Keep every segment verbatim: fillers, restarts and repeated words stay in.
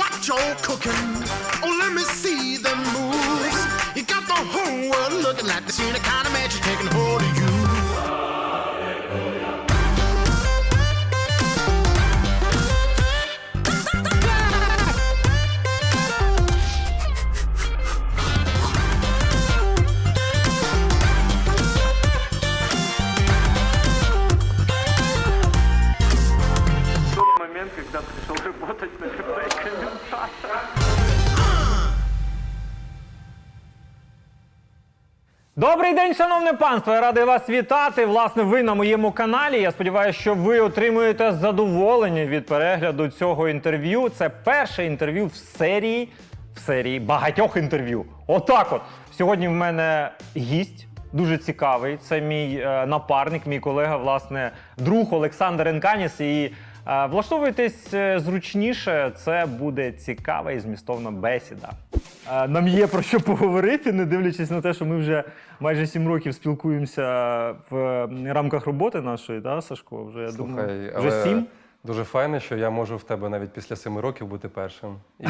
watch your cooking. Oh, let me see them moves. You got the whole world looking like they've seen a kind of magic taking hold of you. Добрий день, шановне панство! Я радий вас вітати. Власне, ви на моєму каналі. Я сподіваюся, що ви отримуєте задоволення від перегляду цього інтерв'ю. Це перше інтерв'ю в серії, в серії багатьох інтерв'ю. Отак от. Сьогодні в мене гість. Дуже цікавий. Це мій е, напарник, мій колега, власне, друг Олександр Енканіс. І е, влаштовуйтесь е, зручніше, це буде цікава і змістовна бесіда. Е, нам є про що поговорити, не дивлячись на те, що ми вже майже сім років спілкуємося в е, рамках роботи нашої, да, Сашко? Вже, я Слухай, думаю, вже але сім. Дуже файно, що я можу в тебе навіть після семи років бути першим. І...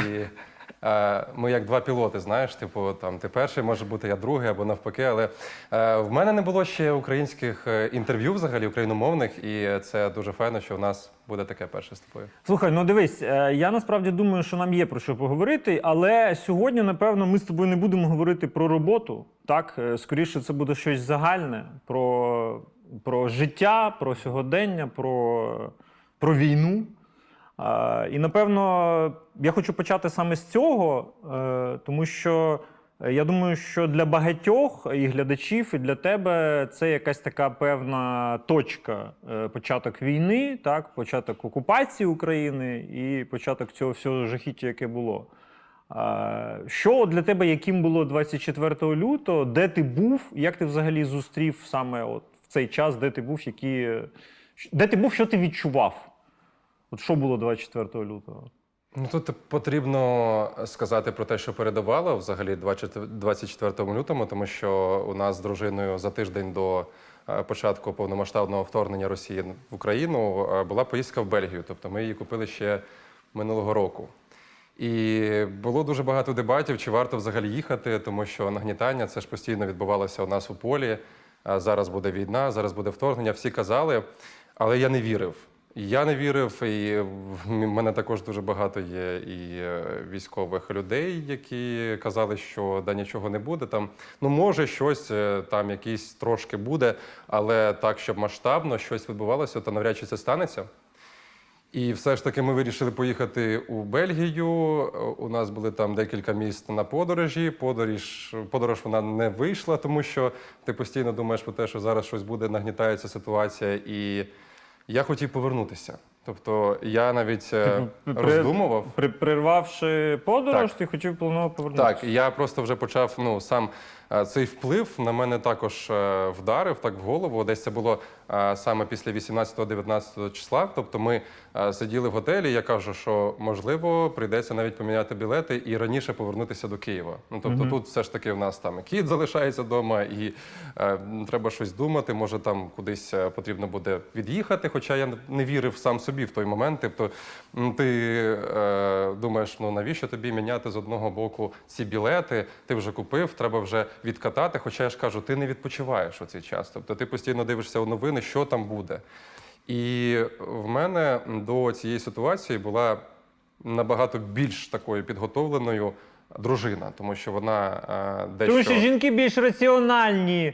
Ми як два пілоти, знаєш, типу, там, ти перший, може бути, я другий або навпаки, але е, в мене не було ще українських інтерв'ю взагалі, україномовних, і це дуже файно, що в нас буде таке перше з тобою. Слухай, ну дивись, я насправді думаю, що нам є про що поговорити, але сьогодні, напевно, ми з тобою не будемо говорити про роботу, так? Скоріше, це буде щось загальне, про, про життя, про сьогодення, про, про війну. Uh, і, напевно, я хочу почати саме з цього, uh, тому що я думаю, що для багатьох і глядачів, і для тебе це якась така певна точка, uh, початок війни, так, початок окупації України і початок цього всього жахіття, яке було. Uh, що для тебе, яким було двадцять четвертого лютого, де ти був, як ти взагалі зустрів саме от в цей час, де ти був, які... де ти був, що ти відчував? От що було двадцять четвертого лютого? Ну, тут потрібно сказати про те, що передавало взагалі двадцять четвертому лютому, тому що у нас з дружиною за тиждень до початку повномасштабного вторгнення Росії в Україну була поїздка в Бельгію. Тобто ми її купили ще минулого року. І було дуже багато дебатів, чи варто взагалі їхати, тому що нагнітання, це ж постійно відбувалося у нас у полі. Зараз буде війна, зараз буде вторгнення. Всі казали, але я не вірив. Я не вірив, і в мене також дуже багато є і військових людей, які казали, що да, нічого не буде. Там, ну, може, щось там якісь трошки буде, але так, щоб масштабно щось відбувалося, то навряд чи це станеться. І все ж таки ми вирішили поїхати у Бельгію. У нас були там декілька міст на подорожі. Подорож, подорож вона не вийшла, тому що ти постійно думаєш про те, що зараз щось буде, нагнітається ситуація і... Я хотів повернутися. Тобто я навіть ти роздумував. При, прирвавши подорож, так. Ти хотів планував повернутися? Так, я просто вже почав, ну, сам цей вплив на мене також вдарив так в голову. Десь це було саме після вісімнадцятого-дев'ятнадцятого числа. Тобто ми сиділи в готелі, я кажу, що можливо прийдеться навіть поміняти білети і раніше повернутися до Києва. Ну, тобто угу. Тут все ж таки в нас там кіт залишається вдома і е, треба щось думати, може там кудись потрібно буде від'їхати, хоча я не вірив сам собі в той момент. Тобто ти е, думаєш, ну навіщо тобі міняти з одного боку ці білети, ти вже купив, треба вже відкатати, хоча я ж кажу, ти не відпочиваєш у цей час. Тобто ти постійно дивишся у новини, що там буде. І в мене до цієї ситуації була набагато більш такою підготовленою дружина, тому що вона е, дещо... Тому що жінки більш раціональні.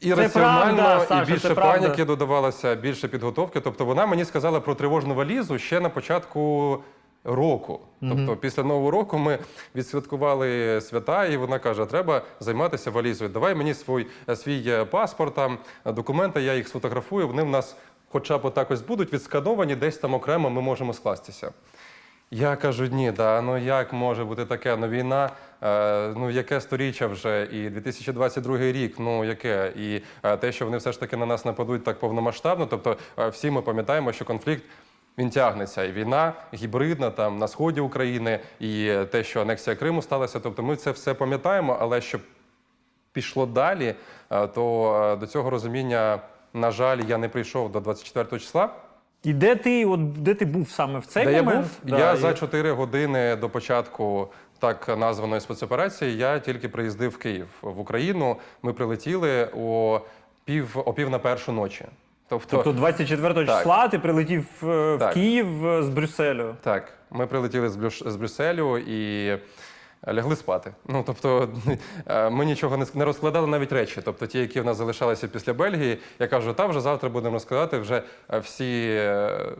І це раціонально, правда, Саша, і більше паніки правда. Додавалося, більше підготовки. Тобто вона мені сказала про тривожну валізу ще на початку року. Mm-hmm. Тобто після Нового року ми відсвяткували свята, і вона каже, треба займатися валізою. Давай мені свій, свій паспорт, там, документи, я їх сфотографую, вони в нас хоча б отак ось будуть відскановані, десь там окремо ми можемо скластися. Я кажу, ні, да, ну як може бути таке, ну війна, е, ну яке сторіччя вже, і дві тисячі двадцять другий рік, ну яке, і е, те, що вони все ж таки на нас нападуть так повномасштабно, тобто е, всі ми пам'ятаємо, що конфлікт, він тягнеться, і війна гібридна там на сході України, і те, що анексія Криму сталася, тобто ми це все пам'ятаємо, але щоб пішло далі, е, то е, до цього розуміння, на жаль, я не прийшов до двадцять четвертого числа. І де ти, от, де ти був саме в цей де момент? Я, був? Да, я і... за чотири години до початку так названої спецоперації я тільки приїздив в Київ, в Україну. Ми прилетіли о пів, о пів на першу ночі. Тобто, тобто двадцять четвертого так. числа ти прилетів в так. Київ з Брюсселю? Так, ми прилетіли з, Брюс... з Брюсселю і лягли спати. Ну, тобто, ми нічого не розкладали, навіть речі. Тобто, ті, які в нас залишалися після Бельгії, я кажу, та вже завтра будемо розкладати, вже всі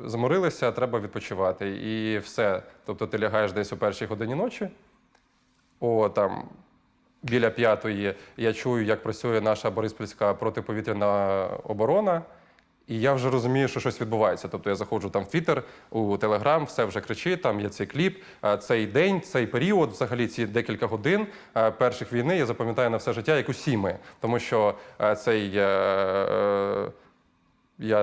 зморилися, треба відпочивати. І все. Тобто, ти лягаєш десь о першій годині ночі, о, там, біля п'ятої, я чую, як працює наша бориспільська протиповітряна оборона. І я вже розумію, що щось відбувається. Тобто я заходжу там в Твіттер, у Телеграм, все вже кричить, там є цей кліп, цей день, цей період, взагалі ці декілька годин перших війни я запам'ятаю на все життя, як усі ми. Тому що цей, я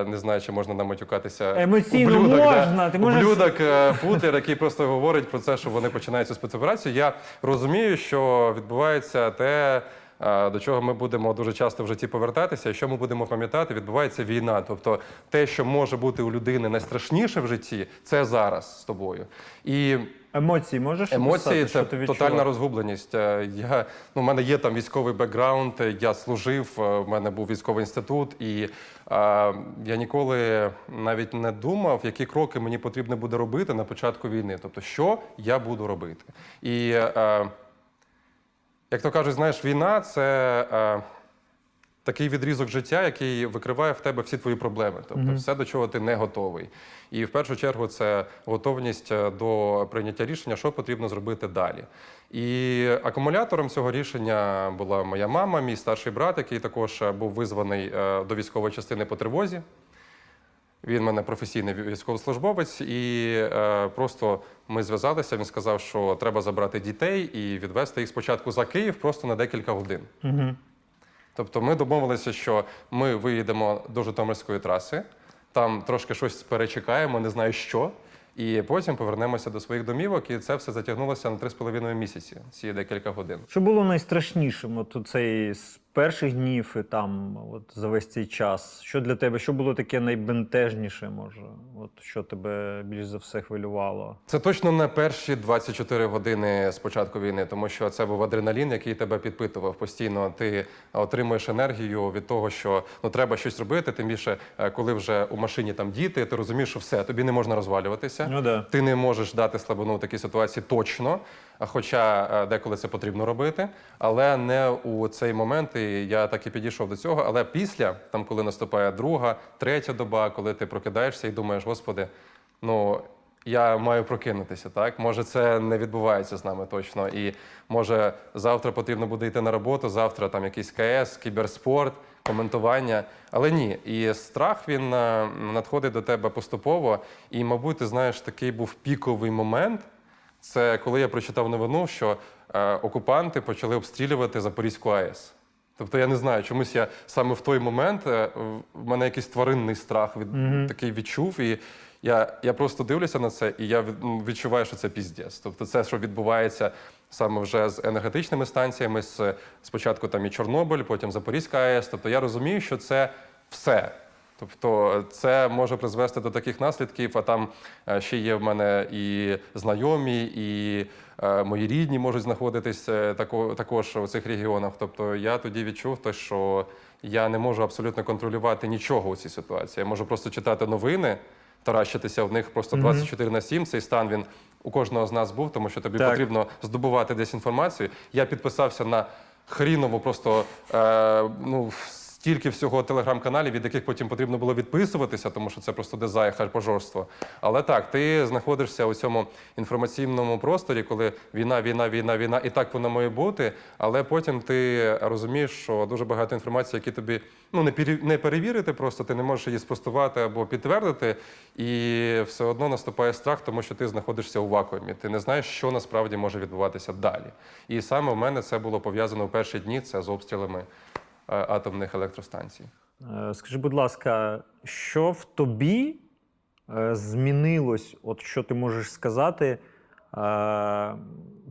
не знаю, чи можна наматюкатися. Емоційно ублюдок, можна. Да? Ти можеш... Ублюдок Путер, який просто говорить про це, що вони починають цю спецоперацію. Я розумію, що відбувається те, до чого ми будемо дуже часто в житті повертатися, і що ми будемо пам'ятати, відбувається війна. Тобто те, що може бути у людини найстрашніше в житті, це зараз з тобою. І емоції можеш емоції писати, це що ти відчував? Тотальна розгубленість. Я, ну, в мене є там військовий бекграунд, я служив, в мене був військовий інститут, і а, я ніколи навіть не думав, які кроки мені потрібно буде робити на початку війни. Тобто, що я буду робити. І а, як то кажуть, знаєш, війна – це е, такий відрізок життя, який викриває в тебе всі твої проблеми. Тобто mm-hmm. все, до чого ти не готовий. І в першу чергу це готовність до прийняття рішення, що потрібно зробити далі. І акумулятором цього рішення була моя мама, мій старший брат, який також був визваний до військової частини по тривозі. Він в мене професійний військовослужбовець, і е, просто ми зв'язалися, він сказав, що треба забрати дітей і відвезти їх спочатку за Київ просто на декілька годин. Угу. Тобто ми домовилися, що ми виїдемо до Житомирської траси, там трошки щось перечекаємо, не знаю що, і потім повернемося до своїх домівок, і це все затягнулося на три з половиною місяці, ці декілька годин. Що було найстрашнішим от у цей з перших днів і там от за весь цей час? Що для тебе, що було таке найбентежніше, може? От що тебе більш за все хвилювало? Це точно не перші двадцять чотири години з початку війни, тому що це був адреналін, який тебе підпитував постійно. Ти отримуєш енергію від того, що ну треба щось робити, тим більше, коли вже у машині там діти, ти розумієш, що все, тобі не можна розвалюватися. Ну, да. Ти не можеш дати слабину в такій ситуації точно, хоча деколи це потрібно робити, але не у цей момент. І я так і підійшов до цього, але після, там, коли наступає друга, третя доба, коли ти прокидаєшся і думаєш, господи, ну, я маю прокинутися, так? Може, це не відбувається з нами точно, і може завтра потрібно буде йти на роботу, завтра там якийсь КС, кіберспорт, коментування, але ні. І страх, він надходить до тебе поступово, і, мабуть, ти знаєш, такий був піковий момент, це коли я прочитав новину, що е, окупанти почали обстрілювати Запорізьку АЕС. Тобто я не знаю, чомусь я саме в той момент, в мене якийсь тваринний страх від, mm-hmm. такий відчув, і я, я просто дивлюся на це, і я відчуваю, що це піздець. Тобто це, що відбувається саме вже з енергетичними станціями, з, спочатку там і Чорнобиль, потім Запорізька АЕС. Тобто я розумію, що це все. Тобто це може призвести до таких наслідків, а там ще є в мене і знайомі, і мої рідні можуть знаходитись також у цих регіонах. Тобто я тоді відчув те, що я не можу абсолютно контролювати нічого у цій ситуації. Я можу просто читати новини, таращитися в них просто двадцять чотири на сім. Цей стан, він у кожного з нас був, тому що тобі так. потрібно здобувати десь інформацію. Я підписався на хріново просто, е, ну, тільки всього телеграм-каналів, від яких потім потрібно було відписуватися, тому що це просто дизайн, харпожорство. Але так, ти знаходишся у цьому інформаційному просторі, коли війна, війна, війна, війна, і так вона має бути, але потім ти розумієш, що дуже багато інформації, які тобі ну, не, пері... не перевірити просто, ти не можеш її спростувати або підтвердити, і все одно наступає страх, тому що ти знаходишся у вакуумі, ти не знаєш, що насправді може відбуватися далі. І саме в мене це було пов'язано в перші дні, це з обстрілами атомних електростанцій. Скажи, будь ласка, що в тобі змінилось, от що ти можеш сказати,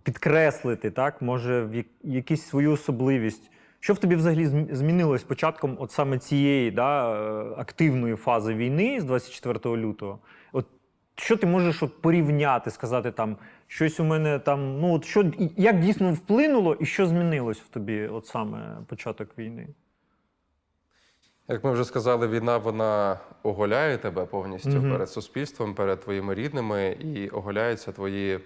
підкреслити, так, може, в якусь свою особливість, Що в тобі взагалі змінилось початком от саме цієї да, активної фази війни з двадцять четвертого лютого? От що ти можеш от порівняти, сказати там, щось у мене там, ну от що, як дійсно вплинуло і що змінилось в тобі от саме початок війни? Як ми вже сказали, війна, вона оголяє тебе повністю mm-hmm. перед суспільством, перед твоїми рідними і оголяються твої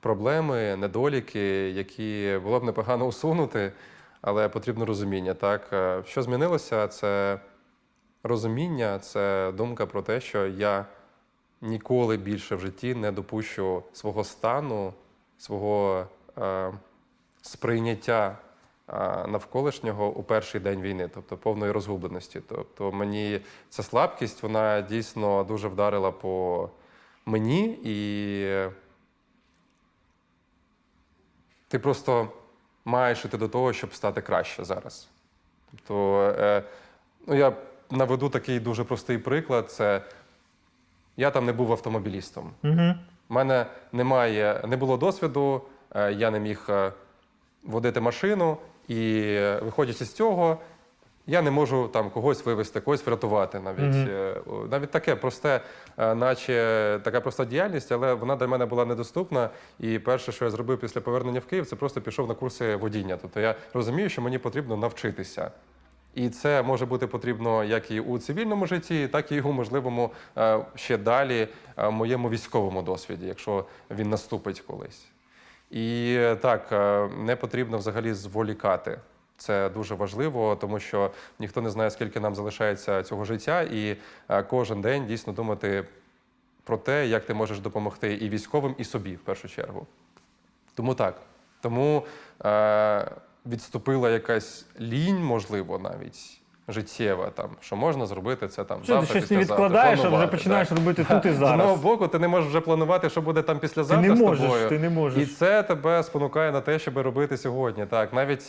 проблеми, недоліки, які було б непогано усунути. Але потрібно розуміння, так? Що змінилося? Це розуміння, це думка про те, що я ніколи більше в житті не допущу свого стану, свого е, сприйняття е, навколишнього у перший день війни, тобто повної розгубленості. Тобто мені ця слабкість, вона дійсно дуже вдарила по мені, і ти просто маєш іти до того, щоб стати краще зараз. Тобто, е, ну, я наведу такий дуже простий приклад. Це я там не був автомобілістом. Mm-hmm. У мене немає, не було досвіду, е, я не міг водити машину, і виходячи з цього, я не можу там когось вивезти, когось врятувати навіть. Mm-hmm. Навіть таке просте, наче така проста діяльність, але вона для мене була недоступна. І перше, що я зробив після повернення в Київ, це просто пішов на курси водіння. Тобто я розумію, що мені потрібно навчитися. І це може бути потрібно як і у цивільному житті, так і у можливому ще далі моєму військовому досвіді, якщо він наступить колись. І так, не потрібно взагалі зволікати. Це дуже важливо, тому що ніхто не знає, скільки нам залишається цього життя, і кожен день дійсно думати про те, як ти можеш допомогти і військовим, і собі, в першу чергу. Тому так. Тому е- відступила якась лінь, можливо, навіть життєва, там, що можна зробити це там завтра, післязавтра. Ти щось не відкладаєш, а вже починаєш так робити тут і зараз. З одного боку, ти не можеш вже планувати, що буде там післязавтра з тобою. Ти не можеш. І це тебе спонукає на те, щоб робити сьогодні. Так, навіть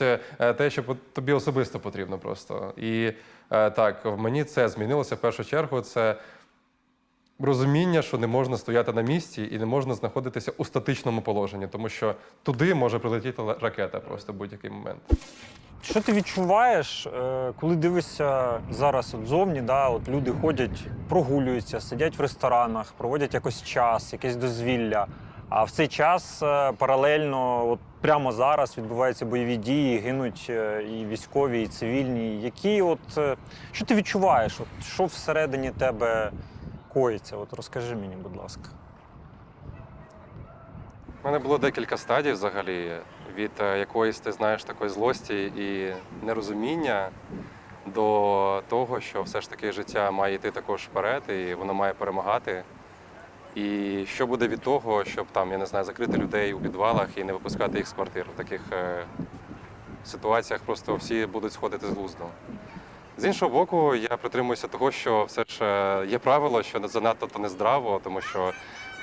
те, що тобі особисто потрібно просто. І так, в мені це змінилося в першу чергу. Це розуміння, що не можна стояти на місці і не можна знаходитися у статичному положенні, тому що туди може прилетіти ракета просто в будь-який момент. Що ти відчуваєш, коли дивишся зараз от зовні, да, от люди ходять, прогулюються, сидять в ресторанах, проводять якось час, якесь дозвілля, а в цей час паралельно, от прямо зараз відбуваються бойові дії, гинуть і військові, і цивільні. Які от, що ти відчуваєш, от, що всередині тебе коїться? От розкажи мені, будь ласка. У мене було декілька стадій взагалі. Від якоїсь, ти знаєш, такої злості і нерозуміння до того, що все ж таки життя має йти також вперед, і воно має перемагати. І що буде від того, щоб там, я не знаю, закрити людей у підвалах і не випускати їх з квартир. В таких е- ситуаціях просто всі будуть сходити з глузду. З іншого боку, я притримуюся того, що все ж є правило, що занадто то нездраво, тому що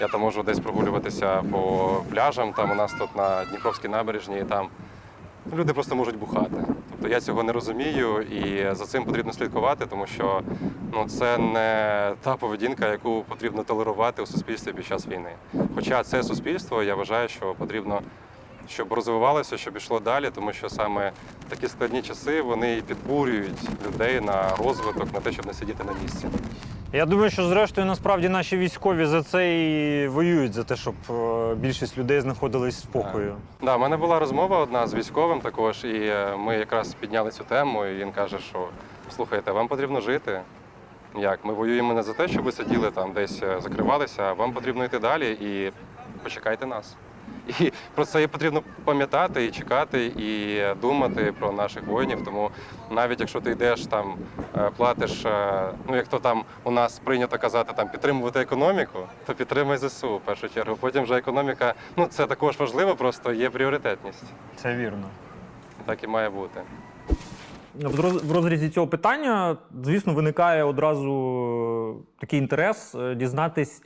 я там можу десь прогулюватися по пляжам, там у нас тут на Дніпровській набережній, там люди просто можуть бухати. Тобто я цього не розумію, і за цим потрібно слідкувати, тому що ну, це не та поведінка, яку потрібно толерувати у суспільстві під час війни. Хоча це суспільство, я вважаю, що потрібно, щоб розвивалося, щоб йшло далі, тому що саме такі складні часи, вони підбурюють людей на розвиток, на те, щоб не сидіти на місці. Я думаю, що зрештою насправді наші військові за це і воюють, за те, щоб більшість людей знаходились в спокою. Так, да, в мене була розмова одна з військовим також, і ми якраз підняли цю тему, і він каже, що слухайте, вам потрібно жити. Як? Ми воюємо не за те, щоб ви сиділи там десь, закривалися, а вам потрібно йти далі і почекайте нас. І про це і потрібно пам'ятати, і чекати, і думати про наших воїнів. Тому навіть якщо ти йдеш там, платиш, ну як то там у нас прийнято казати, там підтримувати економіку, то підтримай ЗСУ в першу чергу. Потім вже економіка, ну це також важливо, просто є пріоритетність. Це вірно. Так і має бути. В розрізі цього питання, звісно, виникає одразу такий інтерес дізнатись,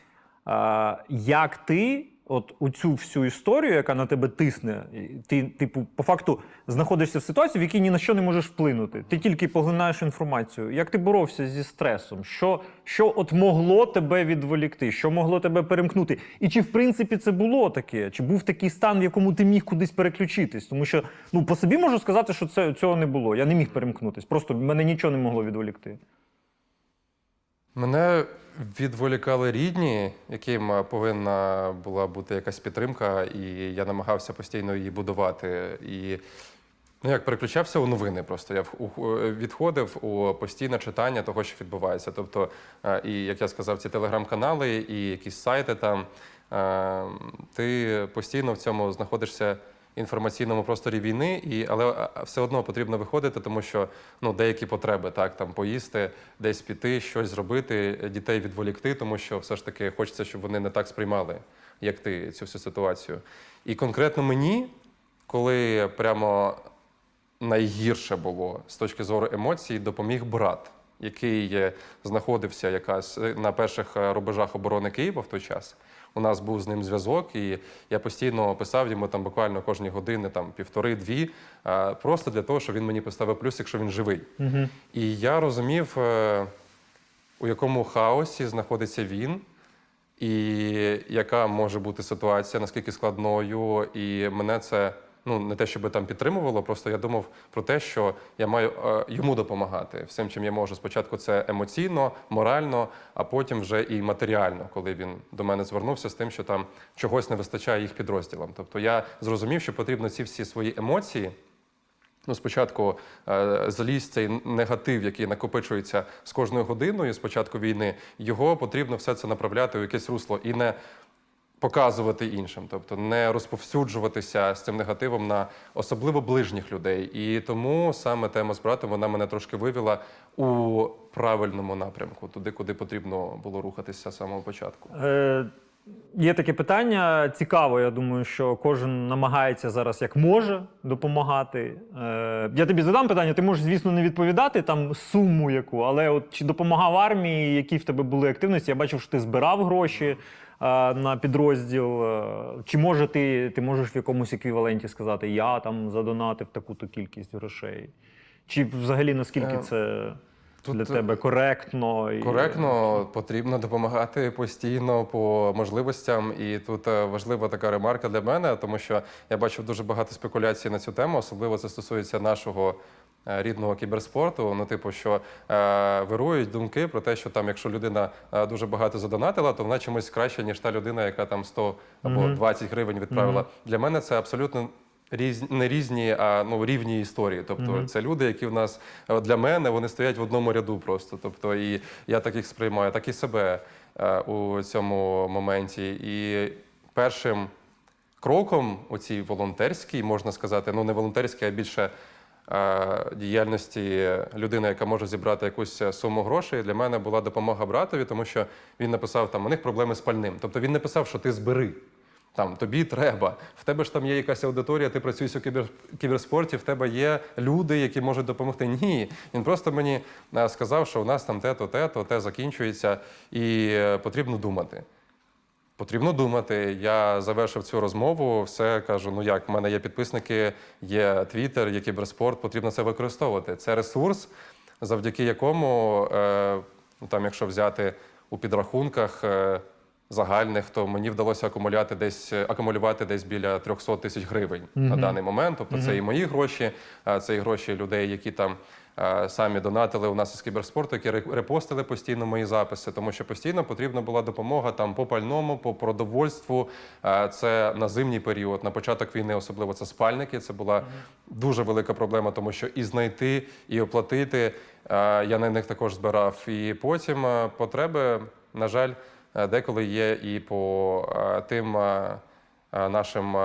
як ти от у цю всю історію, яка на тебе тисне, ти, типу, по факту знаходишся в ситуації, в якій ні на що не можеш вплинути. Ти тільки поглинаєш інформацію. Як ти боровся зі стресом? Що, що от могло тебе відволікти? Що могло тебе перемкнути? І чи, в принципі, це було таке? Чи був такий стан, в якому ти міг кудись переключитись? Тому що, ну, по собі можу сказати, що це, цього не було. Я не міг перемкнутись. Просто мене нічого не могло відволікти. Мене відволікали рідні, яким повинна була бути якась підтримка, і я намагався постійно її будувати. І, ну, як переключався у новини просто. Я відходив у постійне читання того, що відбувається. Тобто, і, як я сказав, ці телеграм-канали і якісь сайти там, ти постійно в цьому знаходишся інформаційному просторі війни, і, але все одно потрібно виходити, тому що, ну, деякі потреби, так, там, поїсти, десь піти, щось зробити, дітей відволікти, тому що все ж таки хочеться, щоб вони не так сприймали, як ти, цю всю ситуацію. І конкретно мені, коли прямо найгірше було з точки зору емоцій, допоміг брат, який знаходився якраз на перших рубежах оборони Києва в той час. У нас був з ним зв'язок, і я постійно писав йому там буквально кожні години, там півтори-дві, просто для того, щоб він мені поставив плюс, якщо він живий. Угу. І я розумів, у якому хаосі знаходиться він, і яка може бути ситуація, наскільки складною, і мене це, ну, не те, щоб там підтримувало, просто я думав про те, що я маю е, йому допомагати всім, чим я можу. Спочатку це емоційно, морально, а потім вже і матеріально, коли він до мене звернувся з тим, що там чогось не вистачає їх підрозділам. Тобто я зрозумів, що потрібно ці всі свої емоції, ну, спочатку е, залізь цей негатив, який накопичується з кожною годиною, з початку війни, його потрібно все це направляти у якесь русло і не показувати іншим, тобто не розповсюджуватися з цим негативом на особливо ближніх людей. І тому саме тема з братом, вона мене трошки вивела у правильному напрямку, туди, куди потрібно було рухатися з самого початку. Е, є таке питання, цікаво, я думаю, що кожен намагається зараз як може допомагати. Е, я тобі задам питання, ти можеш, звісно, не відповідати там суму яку, але от чи допомагав армії, які в тебе були активності, я бачив, що ти збирав гроші на підрозділ. Чи може ти, ти можеш в якомусь еквіваленті сказати, я там задонатив таку-то кількість грошей? Чи взагалі наскільки це тут для тебе коректно? Коректно, і потрібно допомагати постійно по можливостям. І тут важлива така ремарка для мене, тому що я бачив дуже багато спекуляцій на цю тему, особливо це стосується нашого рідного кіберспорту, ну, типу, що е, вирують думки про те, що там, якщо людина е, дуже багато задонатила, то вона чимось краще, ніж та людина, яка там сто або двадцять гривень відправила. Mm-hmm. Для мене це абсолютно різ... не різні, а, ну, рівні історії. Тобто mm-hmm. це люди, які в нас, для мене, вони стоять в одному ряду просто. Тобто і я так їх сприймаю, так і себе е, у цьому моменті. І першим кроком у цій волонтерській, можна сказати, ну, не волонтерській, а більше діяльності людини, яка може зібрати якусь суму грошей, для мене була допомога братові, тому що він написав, там, у них проблеми з пальним. Тобто він не писав, що ти збери, там, тобі треба, в тебе ж там є якась аудиторія, ти працюєш у кібер... кіберспорті, в тебе є люди, які можуть допомогти. Ні, він просто мені сказав, що у нас там те-то, те-то, те закінчується і потрібно думати. Потрібно думати. Я завершив цю розмову, все, кажу, ну як, в мене є підписники, є Твіттер, є кіберспорт, потрібно це використовувати. Це ресурс, завдяки якому, е, там, якщо взяти у підрахунках е, загальних, то мені вдалося акумулювати десь, акумулювати десь біля триста тисяч гривень mm-hmm. на даний момент. Тобто mm-hmm. це і мої гроші, це і гроші людей, які там самі донатили у нас із кіберспорту, які репостили постійно мої записи, тому що постійно потрібна була допомога там по пальному, по продовольству. Це на зимній період, на початок війни, особливо це спальники. Це була дуже велика проблема, тому що і знайти, і оплатити. Я на них також збирав. І потім потреби, на жаль, деколи є і по тим нашим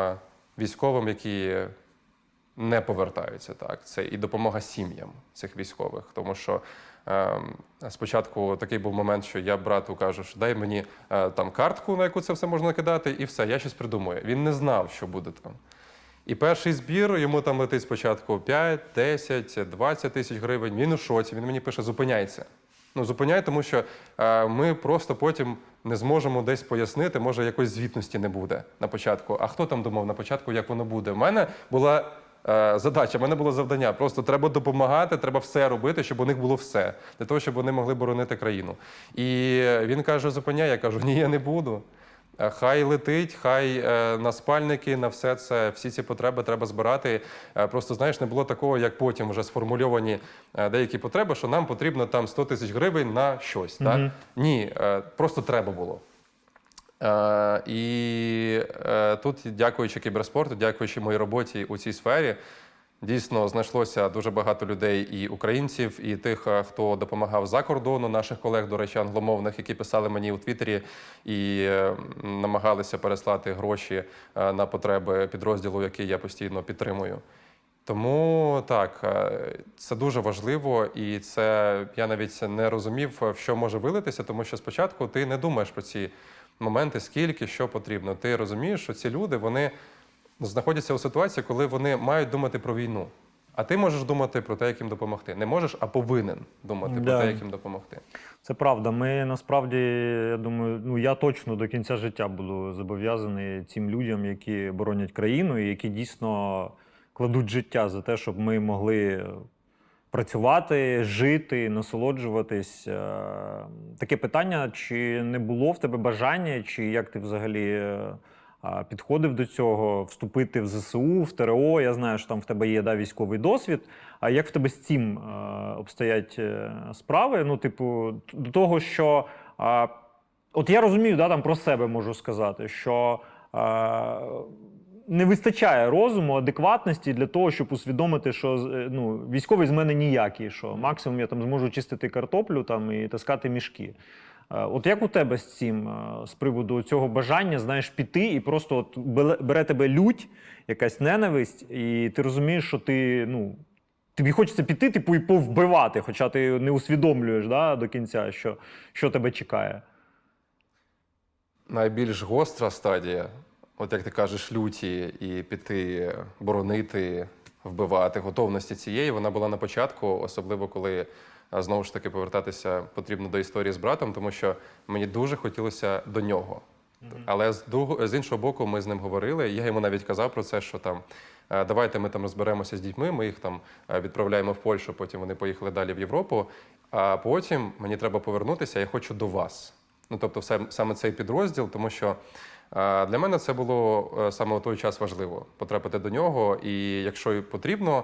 військовим, які не повертаються, так. Це і допомога сім'ям цих військових. Тому що е, спочатку такий був момент, що я брату кажу, що дай мені е, там картку, на яку це все можна кидати, і все, я щось придумаю. Він не знав, що буде там. І перший збір, йому там летить спочатку п'ять, десять, двадцять тисяч гривень. Він у шоці, він мені пише, зупиняйся. Ну, зупиняй, тому що е, ми просто потім не зможемо десь пояснити, може, якоїсь звітності не буде на початку. А хто там думав на початку, як воно буде? У мене була е, задача, в мене було завдання. Просто треба допомагати, треба все робити, щоб у них було все. Для того, щоб вони могли боронити країну. І він каже, зупиняй, я кажу, ні, я не буду. Хай летить, хай на спальники, на все це, всі ці потреби треба збирати. Просто, знаєш, не було такого, як потім вже сформульовані деякі потреби, що нам потрібно там сто тисяч гривень на щось. Mm-hmm. Так? Ні, просто треба було. І тут, дякуючи кіберспорту, дякуючи моїй роботі у цій сфері, дійсно, знайшлося дуже багато людей і українців, і тих, хто допомагав за кордону, наших колег, до речі, англомовних, які писали мені у Твіттері і намагалися переслати гроші на потреби підрозділу, який я постійно підтримую. Тому, так, це дуже важливо, і це я навіть не розумів, в що може вилитися, тому що спочатку ти не думаєш про ці моменти, скільки, що потрібно. Ти розумієш, що ці люди, вони знаходяться у ситуації, коли вони мають думати про війну. А ти можеш думати про те, як їм допомогти. Не можеш, а повинен думати yeah. про те, як їм допомогти. Це правда. Ми, насправді, я думаю, ну я точно до кінця життя буду зобов'язаний цим людям, які боронять країну і які дійсно кладуть життя за те, щоб ми могли працювати, жити, насолоджуватись. Таке питання, чи не було в тебе бажання, чи як ти взагалі підходив до цього, вступити в зе ес у, в те ер о, я знаю, що там в тебе є да, військовий досвід. А як в тебе з цим е, обстоять справи? Ну, типу, до того, що... Е, от я розумію, да, там про себе можу сказати, що е, не вистачає розуму, адекватності для того, щоб усвідомити, що ну, військовий з мене ніякий, що максимум я там зможу чистити картоплю там, і таскати мішки. От як у тебе з цим, з приводу цього бажання, знаєш, піти і просто от бере тебе лють, якась ненависть, і ти розумієш, що ти, ну, тобі хочеться піти, типу, і повбивати, хоча ти не усвідомлюєш, да, до кінця, що, що тебе чекає. Найбільш гостра стадія, от як ти кажеш, люті і піти, боронити, вбивати, готовності цієї, вона була на початку, особливо коли знову ж таки повертатися потрібно до історії з братом, тому що мені дуже хотілося до нього. Mm-hmm. Але з, з іншого боку, ми з ним говорили, я йому навіть казав про це, що там давайте ми там розберемося з дітьми, ми їх там відправляємо в Польщу, потім вони поїхали далі в Європу, а потім мені треба повернутися, я хочу до вас. Ну, тобто саме цей підрозділ, тому що для мене це було саме у той час важливо потрапити до нього, і якщо потрібно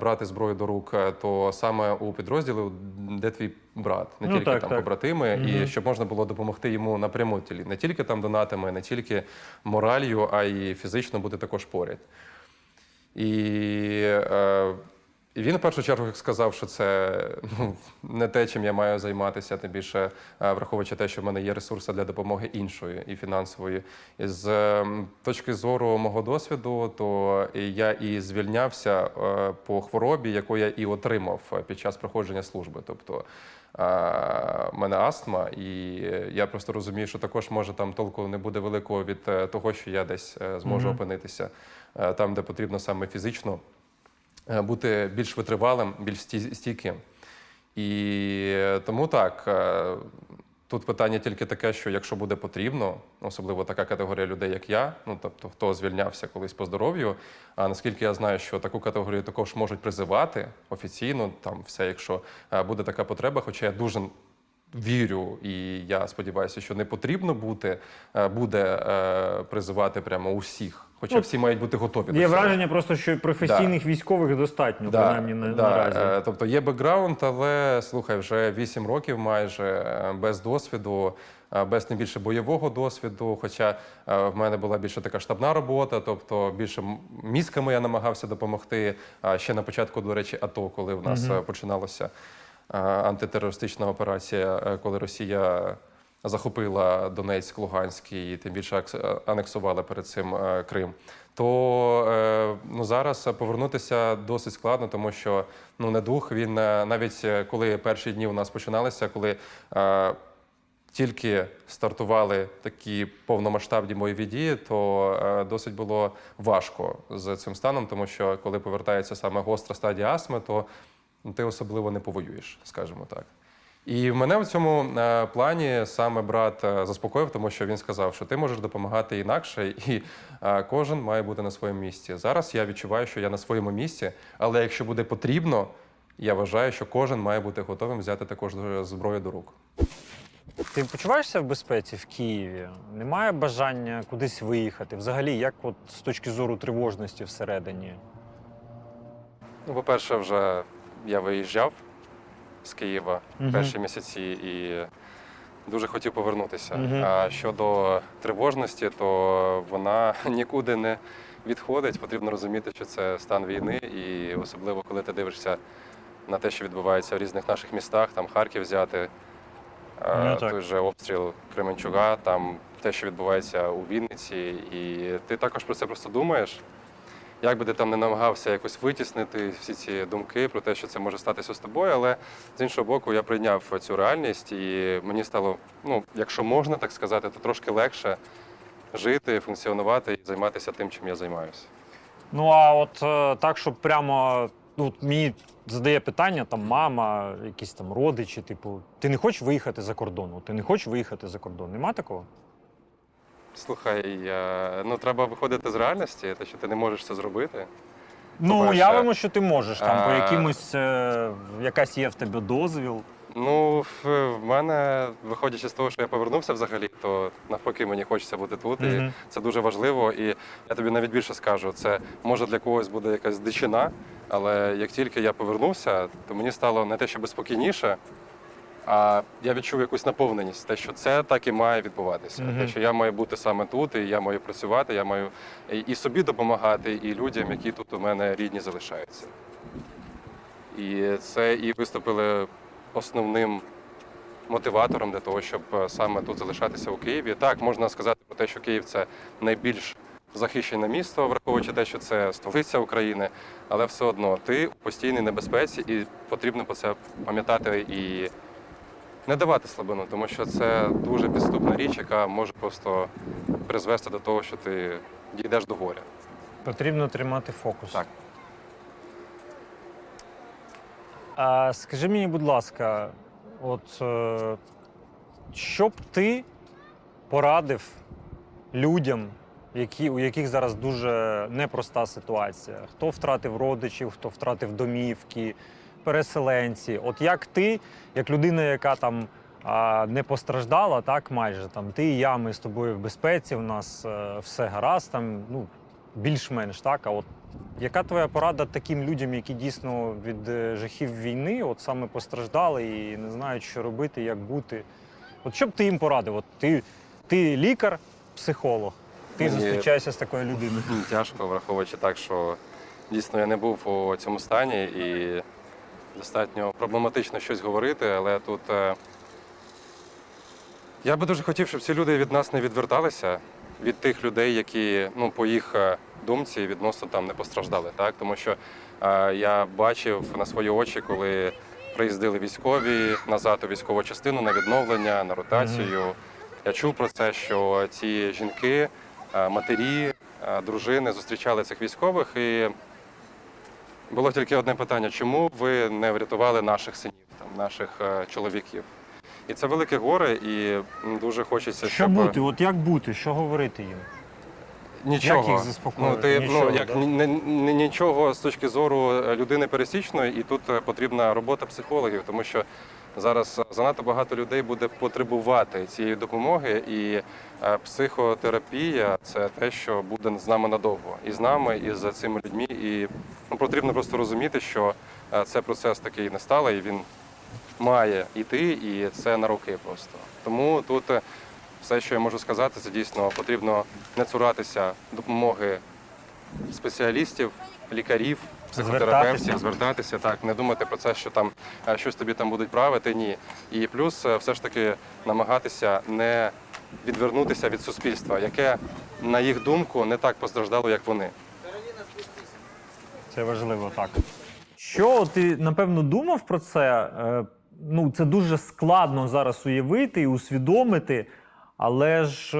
брати зброю до рук, то саме у підрозділі, де твій брат, не ну, тільки так, там так. побратими, mm-hmm. і щоб можна було допомогти йому напряму, не тільки там донатами, не тільки моралью, а й фізично бути також поряд. І е, він в першу чергу сказав, що це ну, не те, чим я маю займатися, тим більше враховуючи те, що в мене є ресурси для допомоги іншої і фінансової. І з е, точки зору мого досвіду, то я і звільнявся е, по хворобі, яку я і отримав під час проходження служби. Тобто е, в мене астма, і я просто розумію, що також може там толку не буде великого від е, того, що я десь е, зможу mm-hmm. опинитися е, там, де потрібно саме фізично бути більш витривалим, більш стійким. І тому так, тут питання тільки таке, що якщо буде потрібно, особливо така категорія людей, як я, ну тобто хто звільнявся колись по здоров'ю, а наскільки я знаю, що таку категорію також можуть призивати офіційно, там все, якщо буде така потреба, хоча я дуже вірю, і я сподіваюся, що не потрібно бути, буде призивати прямо усіх. Хоча ну, всі мають бути готові до цього. Є враження просто, що професійних да. військових достатньо, да. принаймні, на, да. наразі. Тобто є бекграунд, але, слухай, вже вісім років майже, без досвіду, без не більше бойового досвіду, хоча в мене була більше така штабна робота, тобто більше мізками я намагався допомогти. Ще на початку, до речі, АТО, коли в нас угу. починалося антитерористична операція, коли Росія захопила Донецьк, Луганський і тим більше анексувала перед цим Крим, то ну, зараз повернутися досить складно, тому що ну, недух, він навіть коли перші дні у нас починалися, коли е, тільки стартували такі повномасштабні бойові дії, то е, досить було важко з цим станом, тому що коли повертається саме гостра стадія астми, то ти особливо не повоюєш, скажімо так. І мене в цьому плані саме брат заспокоїв, тому що він сказав, що ти можеш допомагати інакше, і кожен має бути на своєму місці. Зараз я відчуваю, що я на своєму місці, але якщо буде потрібно, я вважаю, що кожен має бути готовим взяти також зброю до рук. Ти почуваєшся в безпеці в Києві? Немає бажання кудись виїхати? Взагалі, як от з точки зору тривожності всередині? Ну, по-перше, вже я виїжджав з Києва угу. перші місяці і дуже хотів повернутися. Угу. А щодо тривожності, то вона нікуди не відходить. Потрібно розуміти, що це стан війни, і особливо, коли ти дивишся на те, що відбувається в різних наших містах, там Харків взяти, ну, той же обстріл Кременчуга, там те, що відбувається у Вінниці, і ти також про це просто думаєш. Як би ти там не намагався якось витіснити всі ці думки про те, що це може статися з тобою, але з іншого боку я прийняв цю реальність, і мені стало, ну, якщо можна так сказати, то трошки легше жити, функціонувати і займатися тим, чим я займаюся. Ну а от так, щоб прямо, ну, мені задає питання там мама, якісь там родичі, типу, ти не хочеш виїхати за кордон? Ти не хочеш виїхати за кордон? Нема такого? Слухай, ну треба виходити з реальності, те, що ти не можеш це зробити. Ну, По-перше, явимо, що ти можеш, там а... по якимось, якась є в тебе дозвіл. Ну, в мене, виходячи з того, що я повернувся взагалі, то навпаки мені хочеться бути тут, mm-hmm. і це дуже важливо. І я тобі навіть більше скажу, це може для когось буде якась дичина, але як тільки я повернувся, то мені стало не те, що спокійніше, а я відчув якусь наповненість, те, що це так і має відбуватися. Mm-hmm. Те, що я маю бути саме тут, і я маю працювати, я маю і собі допомагати, і людям, які тут у мене рідні залишаються. І це і виступили основним мотиватором для того, щоб саме тут залишатися у Києві. Так, можна сказати про те, що Київ – це найбільш захищене місто, враховуючи те, що це столиця України, але все одно ти у постійній небезпеці, і потрібно про це пам'ятати і не давати слабину, тому що це дуже підступна річ, яка може просто призвести до того, що ти дійдеш до горя. Потрібно тримати фокус. Так. А скажи мені, будь ласка, от що б ти порадив людям, які, у яких зараз дуже непроста ситуація? Хто втратив родичів, хто втратив домівки, переселенці? От як ти, як людина, яка там не постраждала, так майже там ти і я, ми з тобою в безпеці, у нас все гаразд, там, ну, більш-менш, так? А от яка твоя порада таким людям, які дійсно від жахів війни от саме постраждали і не знають, що робити, як бути? От що б ти їм порадив? От ти, ти лікар, психолог, ти Мені... зустрічаєшся з такою людиною. Тяжко, враховуючи так, що дійсно я не був у цьому стані і достатньо проблематично щось говорити, але тут я би дуже хотів, щоб ці люди від нас не відверталися, від тих людей, які, ну, по їх думці відносно там не постраждали, так? Тому що е, я бачив на свої очі, коли приїздили військові назад у військову частину на відновлення, на ротацію. Mm-hmm. Я чув про це, що ці жінки, е, матері, е, дружини зустрічали цих військових, і було тільки одне питання: чому ви не врятували наших синів, там, наших е, чоловіків? І це велике горе, і дуже хочеться, щоб… Що бути? От як бути? Що говорити їм? Нічого. Як їх заспокоїти? Ну, ти, нічого, ну, як, ні, ні, нічого з точки зору людини пересічної, і тут потрібна робота психологів, тому що зараз занадто багато людей буде потребувати цієї допомоги, і психотерапія – це те, що буде з нами надовго. І з нами, і з цими людьми. І, ну, потрібно просто розуміти, що це процес такий несталий, і він має йти, і це на роки просто. Тому тут все, що я можу сказати, це дійсно потрібно не цуратися допомоги спеціалістів, лікарів, психотерапевтів, звертатися, так, не думати про це, що там щось тобі там будуть правити, ні. І плюс все ж таки намагатися не відвернутися від суспільства, яке, на їх думку, не так постраждало, як вони. Це важливо, так. Що ти, напевно, думав про це? Ну, це дуже складно зараз уявити і усвідомити, але ж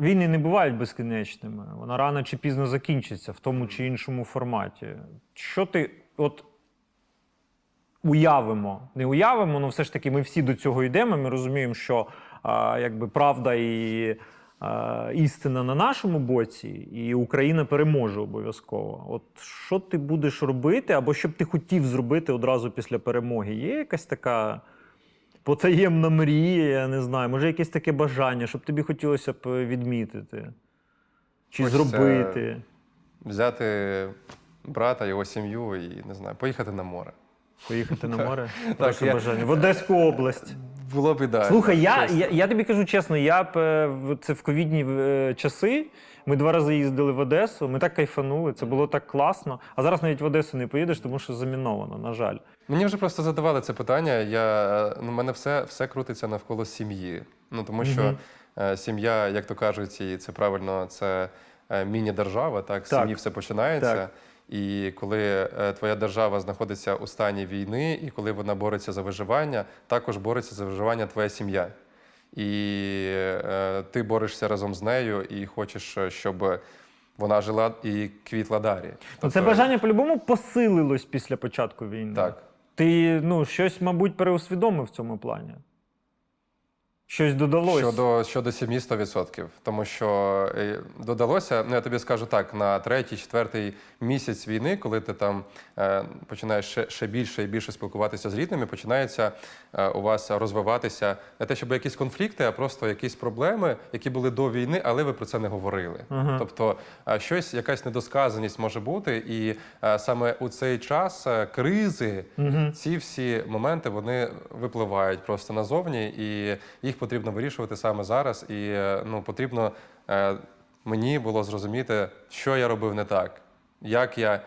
війни не бувають безкінечними. Вона рано чи пізно закінчиться в тому чи іншому форматі. Що ти, от уявимо, не уявимо, але все ж таки ми всі до цього йдемо, ми розуміємо, що а, якби правда і а, істина на нашому боці, і Україна переможе обов'язково. От що ти будеш робити, або що б ти хотів зробити одразу після перемоги? Є якась така потаємна мрія, я не знаю, може якесь таке бажання, щоб тобі хотілося б відмітити? Чи хочеться зробити? Взяти брата, його сім'ю і, не знаю, поїхати на море. Поїхати на море? Так, я... бажання. В Одеську область. Було б ідеально. Слухай, я, я, я тобі кажу чесно, я б, це в ковідні часи, ми два рази їздили в Одесу, ми так кайфанули, це було так класно. А зараз навіть в Одесу не поїдеш, тому що заміновано, на жаль. Мені вже просто задавали це питання, я, ну, мене все, все крутиться навколо сім'ї. Ну, тому що mm-hmm. сім'я, як то кажуть, і це правильно, це міні-держава, так, з сім'ї все починається. Так. І коли твоя держава знаходиться у стані війни, і коли вона бореться за виживання, також бореться за виживання твоя сім'я. І е, ти борешся разом з нею і хочеш, щоб вона жила і квітла далі. Тобто... Це бажання по-любому посилилось після початку війни. Так. Ти, ну, щось, мабуть, переусвідомив в цьому плані. Щось додалося? Щодо, щодо сім'ї сто відсотків. Тому що додалося, ну я тобі скажу так, на третій, четвертий місяць війни, коли ти там е, починаєш ще, ще більше і більше спілкуватися з рідними, починається е, у вас розвиватися не те, щоб якісь конфлікти, а просто якісь проблеми, які були до війни, але ви про це не говорили. Угу. Тобто е, щось, якась недосказаність може бути, і е, саме у цей час е, кризи, угу. ці всі моменти, вони випливають просто назовні, і їх потрібно вирішувати саме зараз, і ну, потрібно е, мені було зрозуміти, що я робив не так, як я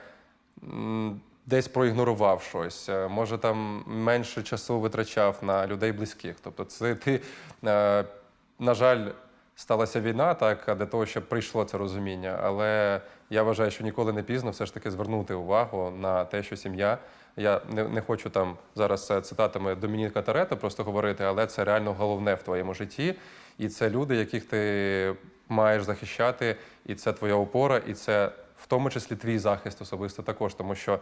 м, десь проігнорував щось, може там менше часу витрачав на людей близьких. Тобто це ти, е, на жаль, сталася війна, так, для того, щоб прийшло це розуміння, але я вважаю, що ніколи не пізно все ж таки звернути увагу на те, що сім'я. Я не, не хочу там зараз цитатами Домініка Торетто просто говорити, але це реально головне в твоєму житті. І це люди, яких ти маєш захищати, і це твоя опора, і це в тому числі твій захист особисто також, тому що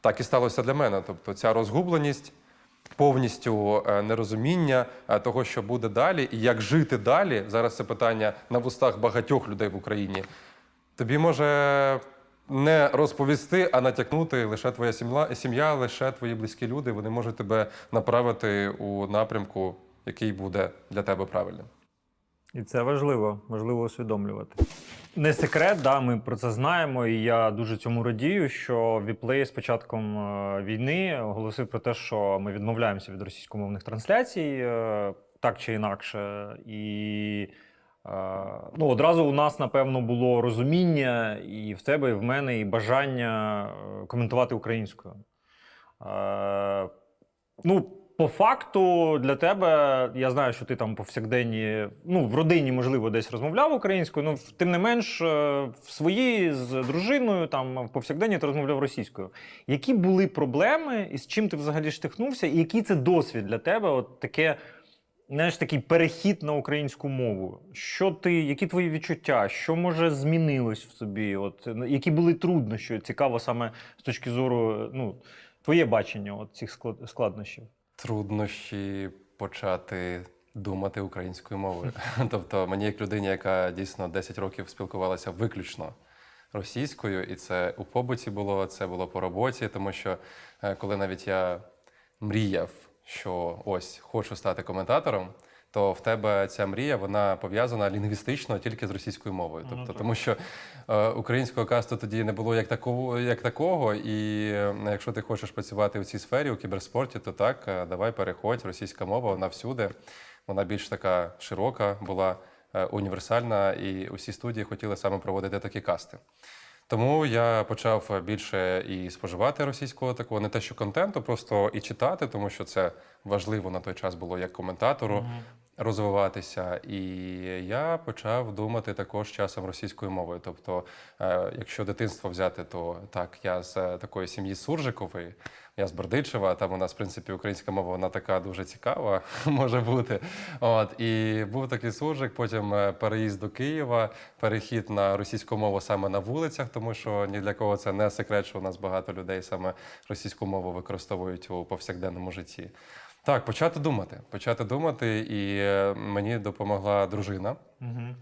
так і сталося для мене. Тобто ця розгубленість, повністю нерозуміння того, що буде далі, і як жити далі. Зараз це питання на вустах багатьох людей в Україні. Тобі може... не розповісти, а натякнути лише твоя сім'я, лише твої близькі люди. Вони можуть тебе направити у напрямку, який буде для тебе правильним. І це важливо, важливо усвідомлювати. Не секрет, да, ми про це знаємо, і я дуже цьому радію, що V-Play з початком війни оголосив про те, що ми відмовляємося від російськомовних трансляцій, так чи інакше. І... Ну, одразу у нас, напевно, було розуміння і в тебе, і в мене, і бажання коментувати українською. Ну, по факту для тебе, я знаю, що ти там повсякденні, ну, в родині, можливо, десь розмовляв українською, але тим не менш в своїй, з дружиною, там, в повсякденні ти розмовляв російською. Які були проблеми, і з чим ти взагалі штовхнувся, і який це досвід для тебе, от таке... Знаєш, такий перехід на українську мову. Що ти, які твої відчуття, що, може, змінилось в тобі? От, які були труднощі? Цікаво саме з точки зору, ну, твоє бачення от цих складнощів. Труднощі почати думати українською мовою. Тобто, мені як людині, яка дійсно десять років спілкувалася виключно російською, і це у побуті було, це було по роботі, тому що коли навіть я мріяв, що ось, хочу стати коментатором, то в тебе ця мрія, вона пов'язана лінгвістично тільки з російською мовою. Тобто, тому що е, українського касту тоді не було як такого, як такого, і е, якщо ти хочеш працювати в цій сфері, у кіберспорті, то так, е, давай переходь, російська мова, вона всюди, вона більш така широка, була е, універсальна, і усі студії хотіли саме проводити такі касти. Тому я почав більше і споживати російського такого, не те що контенту, просто і читати, тому що це важливо на той час було як коментатору. розвиватися. І я почав думати також часом російською мовою. Тобто, якщо дитинство взяти, то так, я з такої сім'ї суржикової, я з Бердичева, там у нас, в принципі, українська мова, вона така дуже цікава, може бути. От, і був такий суржик, потім переїзд до Києва, перехід на російську мову саме на вулицях, тому що ні для кого це не секрет, що у нас багато людей саме російську мову використовують у повсякденному житті. Так, почати думати. Почати думати, і мені допомогла дружина. Mm-hmm.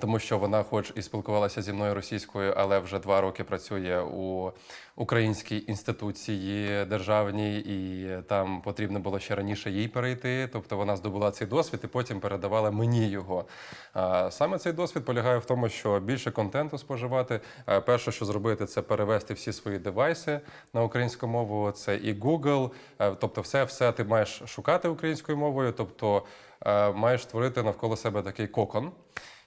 Тому що вона хоч і спілкувалася зі мною російською, але вже два роки працює у українській інституції державній, і там потрібно було ще раніше їй перейти. Тобто вона здобула цей досвід і потім передавала мені його. Саме цей досвід полягає в тому, що більше контенту споживати. Перше, що зробити, це перевести всі свої девайси на українську мову. Це і Google. Тобто все, все ти маєш шукати українською мовою. Тобто маєш створити навколо себе такий кокон.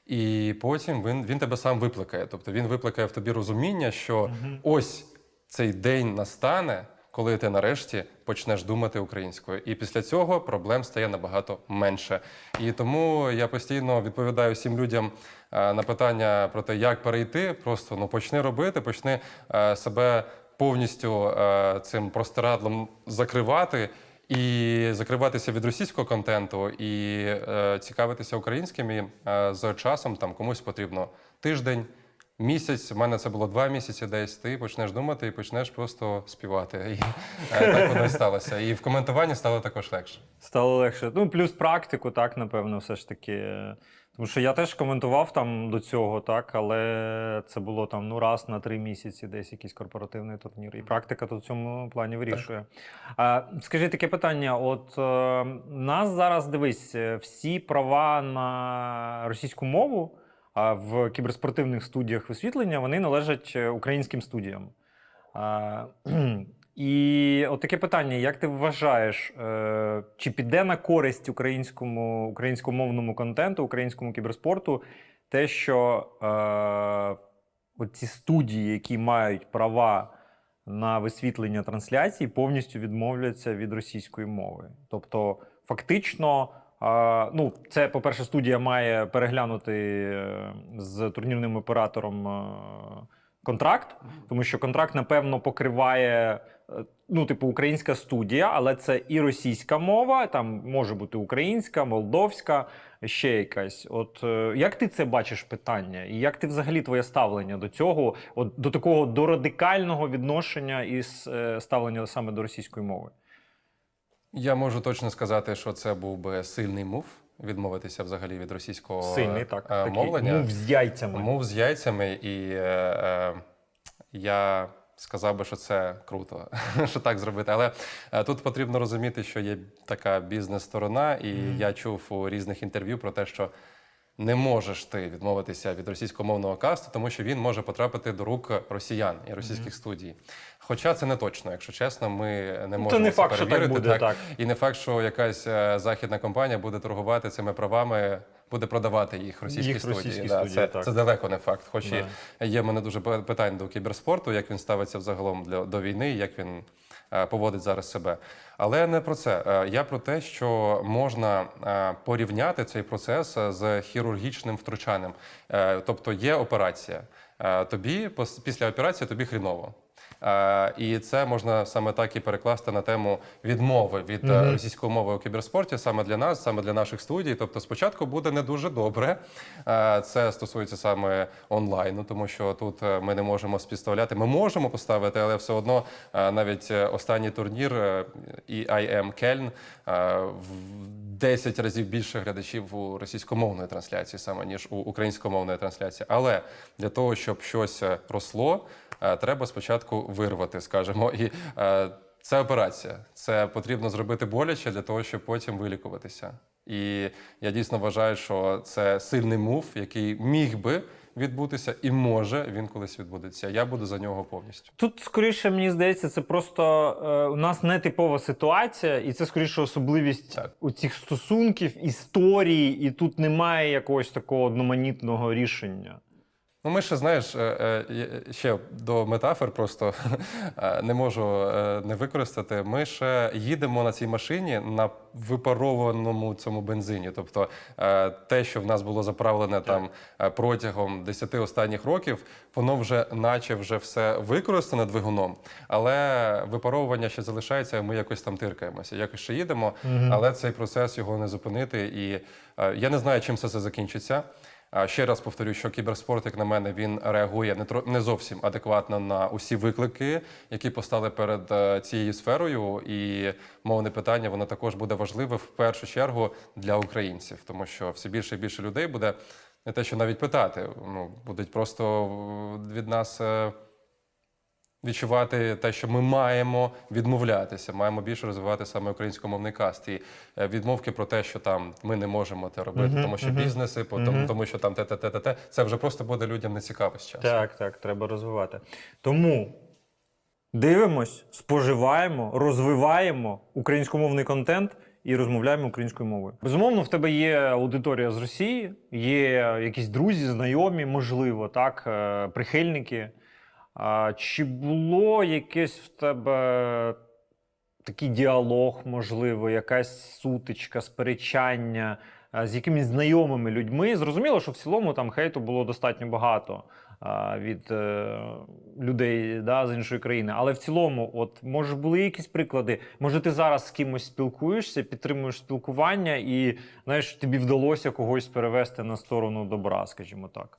І потім він, він тебе сам випликає. Тобто він випликає в тобі розуміння, що mm-hmm. ось цей день настане, коли ти нарешті почнеш думати українською. І після цього проблем стає набагато менше. І тому я постійно відповідаю всім людям на питання про те, як перейти. Просто ну, почни робити, почни себе повністю цим простирадлом закривати, і закриватися від російського контенту, і е, цікавитися українським. І, е, з часом там комусь потрібно тиждень, місяць. У мене це було два місяці десь. Ти почнеш думати і почнеш просто співати. І е, так воно і сталося. І в коментуванні стало також легше. Стало легше. Ну, плюс практику, так, напевно, все ж таки. Тому що я теж коментував там до цього, так, але це було там ну, раз на три місяці десь якийсь корпоративний турнір. І практика тут в цьому плані вирішує. А, скажи таке питання. От е, нас зараз, дивись, всі права на російську мову а в кіберспортивних студіях висвітлення, вони належать українським студіям. А, і от таке питання, як ти вважаєш, чи піде на користь українському, українськомовному контенту, українському кіберспорту те, що е, ці студії, які мають права на висвітлення трансляцій, повністю відмовляться від російської мови? Тобто фактично, е, ну, це, по-перше, студія має переглянути з турнірним оператором е, контракт, тому що контракт, напевно, покриває, ну, типу, українська студія, але це і російська мова, там може бути українська, молдовська, ще якась. От як ти це бачиш питання? І як ти взагалі твоє ставлення до цього, от, до такого до радикального відношення і ставлення саме до російської мови? Я можу точно сказати, що це був би сильний мув. Відмовитися взагалі від російського Сильний, так, мовлення. Мув з яйцями. Мув з яйцями. І е, е, я сказав би, що це круто, що так зробити. Але е, тут потрібно розуміти, що є така бізнес-сторона. І mm. я чув у різних інтерв'ю про те, що не можеш ти відмовитися від російськомовного касту, тому що він може потрапити до рук росіян і російських mm. студій. Хоча це не точно, якщо чесно, ми не можемо це перевірити. Це не факт, що так буде, так. так. І не факт, що якась західна компанія буде торгувати цими правами, буде продавати їх російські їх студії. Російські да, студії це, так. це далеко не факт. Хоч yeah. і є в мене дуже питань до кіберспорту, як він ставиться взагалом для, до війни, як він поводить зараз себе. Але не про це. Я про те, що можна порівняти цей процес з хірургічним втручанням. Тобто є операція. Тобі, після операції тобі хріново. Uh, і це можна саме так і перекласти на тему відмови від mm-hmm. російської мови у кіберспорті саме для нас, саме для наших студій. Тобто спочатку буде не дуже добре. Uh, це стосується саме онлайну, тому що тут ми не можемо співставляти. Ми можемо поставити, але все одно uh, навіть останній турнір uh, ай і ем Köln uh, в десять разів більше глядачів у російськомовної трансляції саме, ніж у українськомовної трансляції. Але для того, щоб щось росло, треба спочатку вирвати, скажімо. І е, це операція. Це потрібно зробити боляче для того, щоб потім вилікуватися. І я дійсно вважаю, що це сильний мув, який міг би відбутися, і може він колись відбудеться. Я буду за нього повністю. Тут, скоріше, мені здається, це просто е, у нас нетипова ситуація, і це, скоріше, особливість так. у цих стосунків, історії, і тут немає якогось такого одноманітного рішення. Ну, ми ще, знаєш, ще до метафор просто не можу не використати. Ми ще їдемо на цій машині на випарованому цьому бензині. Тобто те, що в нас було заправлене там протягом десяти останніх років, воно вже наче вже все використане двигуном, але випаровування ще залишається, ми якось там тиркаємося, якось ще їдемо, mm-hmm. але цей процес, його не зупинити. І я не знаю, чим все це закінчиться. Ще раз повторю, що кіберспорт, як на мене, він реагує не, тро... не зовсім адекватно на усі виклики, які постали перед цією сферою. І мовне питання, воно також буде важливе в першу чергу для українців, тому що все більше і більше людей буде не те, що навіть питати, ну, будуть просто від нас відчувати те, що ми маємо відмовлятися, маємо більше розвивати саме українськомовний каст. І відмовки про те, що там ми не можемо це робити, uh-huh, тому що uh-huh. бізнеси, uh-huh. тому що там те-те-те-те, це вже просто буде людям нецікаво з часом. Так, так, треба розвивати. Тому дивимось, споживаємо, розвиваємо українськомовний контент і розмовляємо українською мовою. Безумовно, в тебе є аудиторія з Росії, є якісь друзі, знайомі, можливо, так, прихильники. А чи було якийсь в тебе такий діалог, можливо, якась сутичка, сперечання з якимись знайомими людьми? Зрозуміло, що в цілому там хейту було достатньо багато а, від е, людей, да, з іншої країни. Але в цілому, от, може, були якісь приклади? Може, ти зараз з кимось спілкуєшся, підтримуєш спілкування і, знаєш, тобі вдалося когось перевести на сторону добра, скажімо так?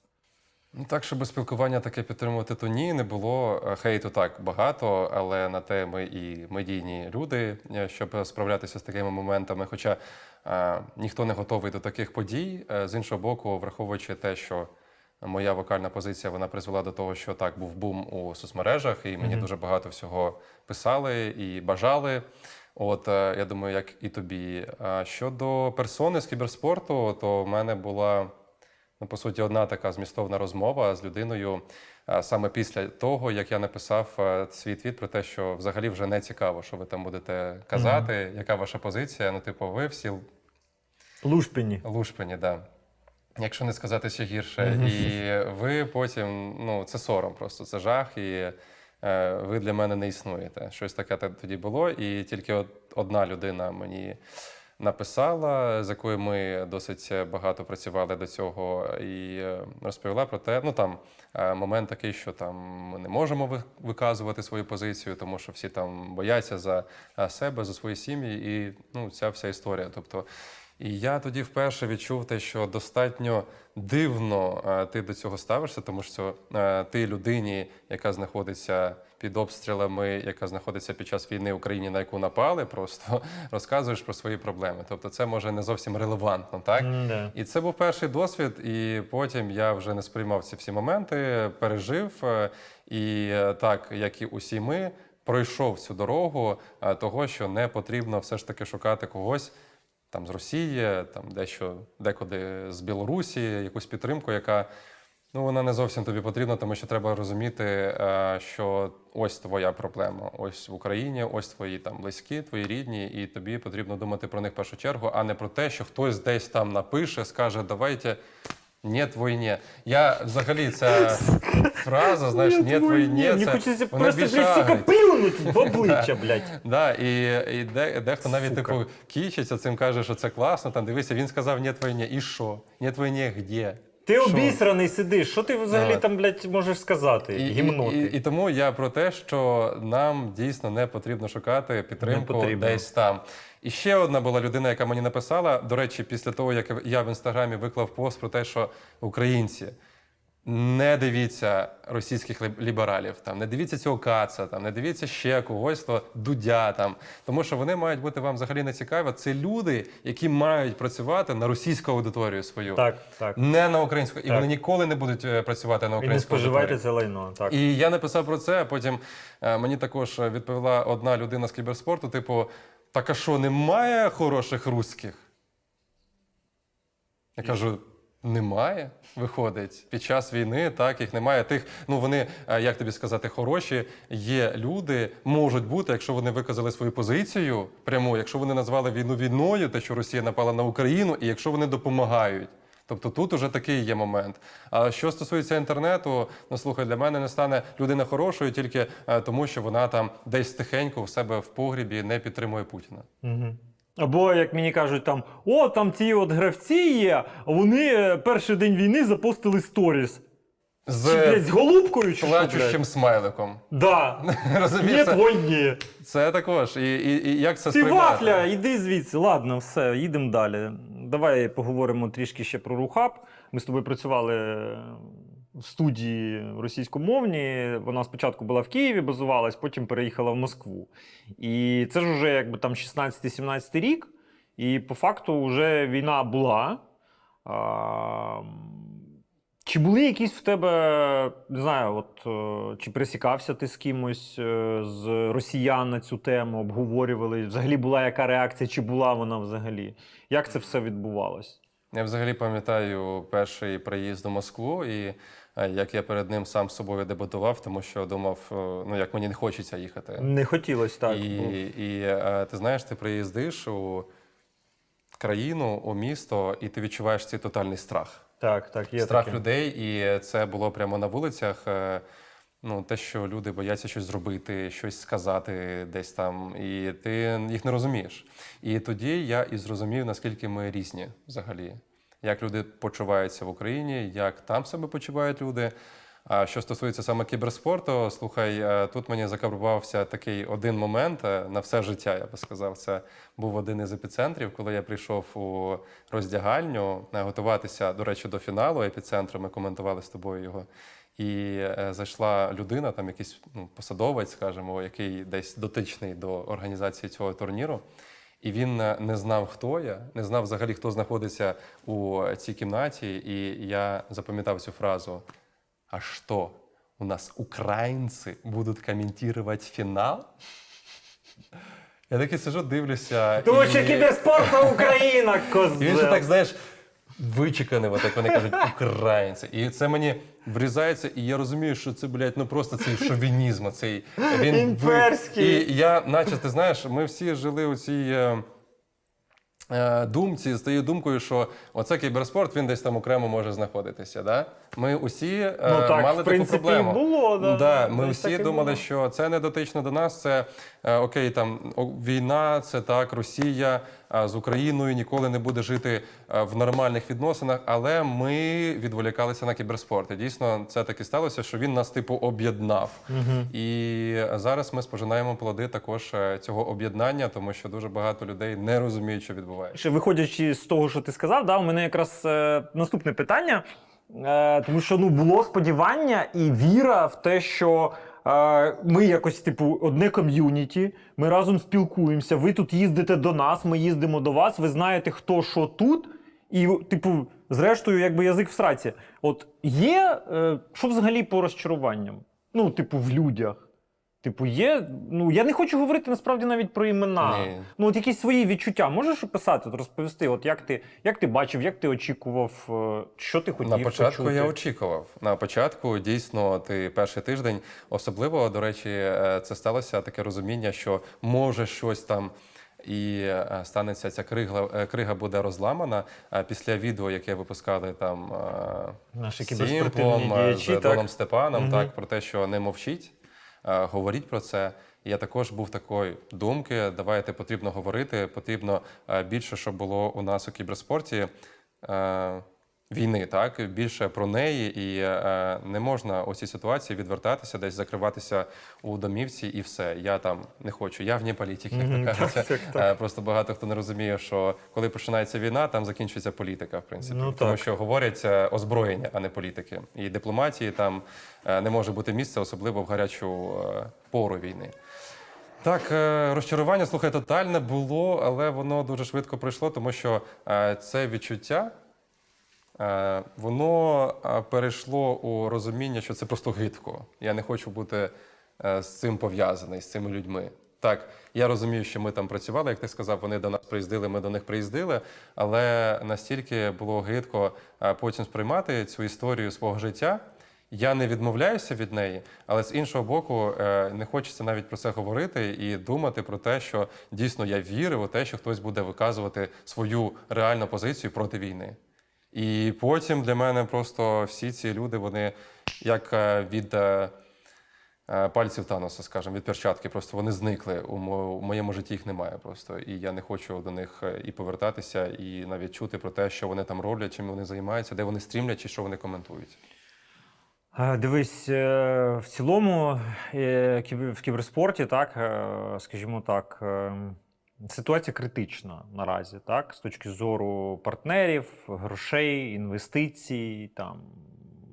Так, щоб спілкування таке підтримувати, то ні, не було. Хейту так багато, але на те ми і медійні люди, щоб справлятися з такими моментами. Хоча е, ніхто не готовий до таких подій. З іншого боку, враховуючи те, що моя вокальна позиція, вона призвела до того, що так, був бум у соцмережах, і мені mm-hmm. дуже багато всього писали і бажали. От, е, я думаю, як і тобі. А щодо персони з кіберспорту, то в мене була... Ну, по суті, одна така змістовна розмова з людиною саме після того, як я написав свій твіт про те, що взагалі вже не цікаво, що ви там будете казати, mm-hmm. яка ваша позиція. Ну, типу, ви всі... Лушпені. Лушпені, так. Да. Якщо не сказати ще гірше. Mm-hmm. І ви потім... Ну, це сором просто, це жах, і е, ви для мене не існуєте. Щось таке тоді було, і тільки от, одна людина мені... написала, з якою ми досить багато працювали до цього, і розповіла про те, ну там момент такий, що там ми не можемо виказувати свою позицію, тому що всі там бояться за себе, за свої сім'ї, і ну ця вся історія. Тобто, і я тоді вперше відчув те, що достатньо дивно ти до цього ставишся, тому що ти людині, яка знаходиться під обстрілами, яка знаходиться під час війни в Україні, на яку напали, просто розказуєш про свої проблеми. Тобто це може не зовсім релевантно, так? Mm-hmm. І це був перший досвід, і потім я вже не сприймав ці всі моменти, пережив, і так, як і усі ми, пройшов цю дорогу того, що не потрібно все ж таки шукати когось, там з Росії, там дещо, декуди з Білорусі, якусь підтримку, яка, ну, вона не зовсім тобі потрібна, тому що треба розуміти, що ось твоя проблема, ось в Україні, ось твої там близькі, твої рідні, і тобі потрібно думати про них в першу чергу, а не про те, що хтось десь там напише, скаже, давайте, «Нет войне». Я взагалі, ця фраза, знаєш, «Нет войне», це хочеться просто блядь, плюнуть в обличчя, блядь. Да, і, і де, дехто навіть типу кічиться цим, каже, що це класно, там, дивися, він сказав «Нет войне», і що? «Нет войне» где? Ти обісраний сидиш, що ти взагалі там, блядь, можеш сказати? І, Гімно ти. І, і, і тому я про те, що нам дійсно не потрібно шукати підтримку потрібно. Десь там. І ще одна була людина, яка мені написала, до речі, після того, як я в Інстаграмі виклав пост про те, що українці, не дивіться російських лібералів, там, не дивіться цього Каца, там, не дивіться ще когось, то Дудя, там, тому що вони мають бути вам взагалі не цікаві. Це люди, які мають працювати на російську аудиторію свою, так, так. не на українську. І так. вони ніколи не будуть працювати на українську аудиторію. І не споживайте аудиторію. Це лайно. Так. І я написав про це, потім мені також відповіла одна людина з кіберспорту, типу, так а що, немає хороших русських? Я кажу, немає, виходить. Під час війни, так, їх немає. Тих, ну вони, як тобі сказати, хороші є люди, можуть бути, якщо вони виказали свою позицію пряму, якщо вони назвали війну війною, те, що Росія напала на Україну, і якщо вони допомагають. Тобто тут уже такий є момент. А що стосується інтернету, ну слухай, для мене не стане людина хорошою тільки тому, що вона там десь тихенько у себе в погрібі не підтримує Путіна. Угу. Або, як мені кажуть, там, о, там ті от гравці є, вони перший день війни запостили сторіс. З, чи, блядь, з голубкою, чи плачущим смайликом. Да. Розумієш? Це... твої. Це також. І, і, і як це сприймати? Ти вафля, іди звідси. Ладно, все, їдемо далі. Давай поговоримо трішки ще про Рухаб. Ми з тобою працювали в студії російськомовній. Вона спочатку була в Києві, базувалась, потім переїхала в Москву. І це ж вже якби там шістнадцятий-сімнадцятий рік. І по факту вже війна була. А... Чи були якісь в тебе, не знаю, от, чи пересікався ти з кимось з росіян на цю тему, обговорювали, взагалі була яка реакція, чи була вона взагалі? Як це все відбувалось? Я взагалі пам'ятаю перший приїзд у Москву і як я перед ним сам з собою дебатував, тому що думав, ну як мені не хочеться їхати. Не хотілося, так. І, і ти знаєш, ти приїздиш у країну, у місто, і ти відчуваєш цей тотальний страх. Так, так, є страх таке. Людей, і це було прямо на вулицях. Ну, те, що люди бояться щось зробити, щось сказати десь там, і ти їх не розумієш. І тоді я і зрозумів, наскільки ми різні взагалі. Як люди почуваються в Україні, як там себе почувають люди. А що стосується саме кіберспорту, слухай, тут мені закарбувався такий один момент на все життя, я би сказав. Це був один із епіцентрів, коли я прийшов у роздягальню готуватися, до речі, до фіналу епіцентру, ми коментували з тобою його. І зайшла людина, там якийсь ну, посадовець, скажімо, який десь дотичний до організації цього турніру. І він не знав, хто я, не знав взагалі, хто знаходиться у цій кімнаті. І я запам'ятав цю фразу. А что, у нас украинцы будут комментировать финал? Я таки сижу, дивлюся. Тому що кіберспорт – Україна, козел. І він же так, знаєш, вичеканий, отак вони кажуть, українці. І це мені врізається, і я розумію, що це, блядь, ну просто цей шовінізм, цей... Він... Імперський. І я, наче, ти знаєш, ми всі жили у цій... думці, з тією думкою, що оце кіберспорт, він десь там окремо може знаходитися. Да? Ми усі ну, так, мали в принципі, таку проблему. Було, да. Да, ми десь усі думали, було. Що це не дотично до нас, це окей, там війна, це так, Росія з Україною ніколи не буде жити в нормальних відносинах, але ми відволікалися на кіберспорт. І дійсно, це так і сталося, що він нас типу об'єднав. Угу. І зараз ми спожинаємо плоди також цього об'єднання, тому що дуже багато людей не розуміють, що відбувається. Ще виходячи з того, що ти сказав, да, у мене якраз е, наступне питання, е, тому що ну, було сподівання і віра в те, що е, ми якось типу одне ком'юніті, ми разом спілкуємося, ви тут їздите до нас, ми їздимо до вас, ви знаєте, хто що тут, і типу, зрештою, якби язик в сраці. От є, е, що взагалі по розчаруванням? Ну, типу, в людях. Типу, є, ну, я не хочу говорити, насправді, навіть про імена. Ні. Ну, от якісь свої відчуття. Можеш описати, от розповісти, от як ти, як ти бачив, як ти очікував, що ти хотів почути? На початку почути? Я очікував. На початку, дійсно, ти перший тиждень. Особливо, до речі, це сталося таке розуміння, що може щось там і станеться, ця крига, крига буде розламана. Після відео, яке випускали там наші кіберспортивні діячі, з Домом Степаном, угу. Так, про те, що не мовчіть. Говоріть про це. Я також був такої думки, давайте потрібно говорити, потрібно більше, щоб було у нас у кіберспорті війни, так? Більше про неї, і не можна у цій ситуації відвертатися, десь закриватися у домівці і все. Я там не хочу, я вне політики, як mm-hmm, то кажеться. Так. Просто багато хто не розуміє, що коли починається війна, там закінчується політика, в принципі. Ну, тому що говорять озброєння, а не політики. І дипломатії там не може бути місця, особливо в гарячу пору війни. Так, розчарування, слухай, тотальне було, але воно дуже швидко пройшло, тому що це відчуття, воно перейшло у розуміння, що це просто гидко. Я не хочу бути з цим пов'язаний, з цими людьми. Так, я розумію, що ми там працювали, як ти сказав, вони до нас приїздили, ми до них приїздили, але настільки було гидко потім сприймати цю історію свого життя. Я не відмовляюся від неї, але з іншого боку не хочеться навіть про це говорити і думати про те, що дійсно я вірив у те, що хтось буде виказувати свою реальну позицію проти війни. І потім для мене просто всі ці люди, вони як від пальців Таноса, скажімо, від перчатки, просто вони зникли. У моєму житті їх немає просто. І я не хочу до них і повертатися, і навіть чути про те, що вони там роблять, чим вони займаються, де вони стрімлять чи що вони коментують. Дивись, в цілому в кіберспорті, так, скажімо так, ситуація критична наразі, так, з точки зору партнерів, грошей, інвестицій, там,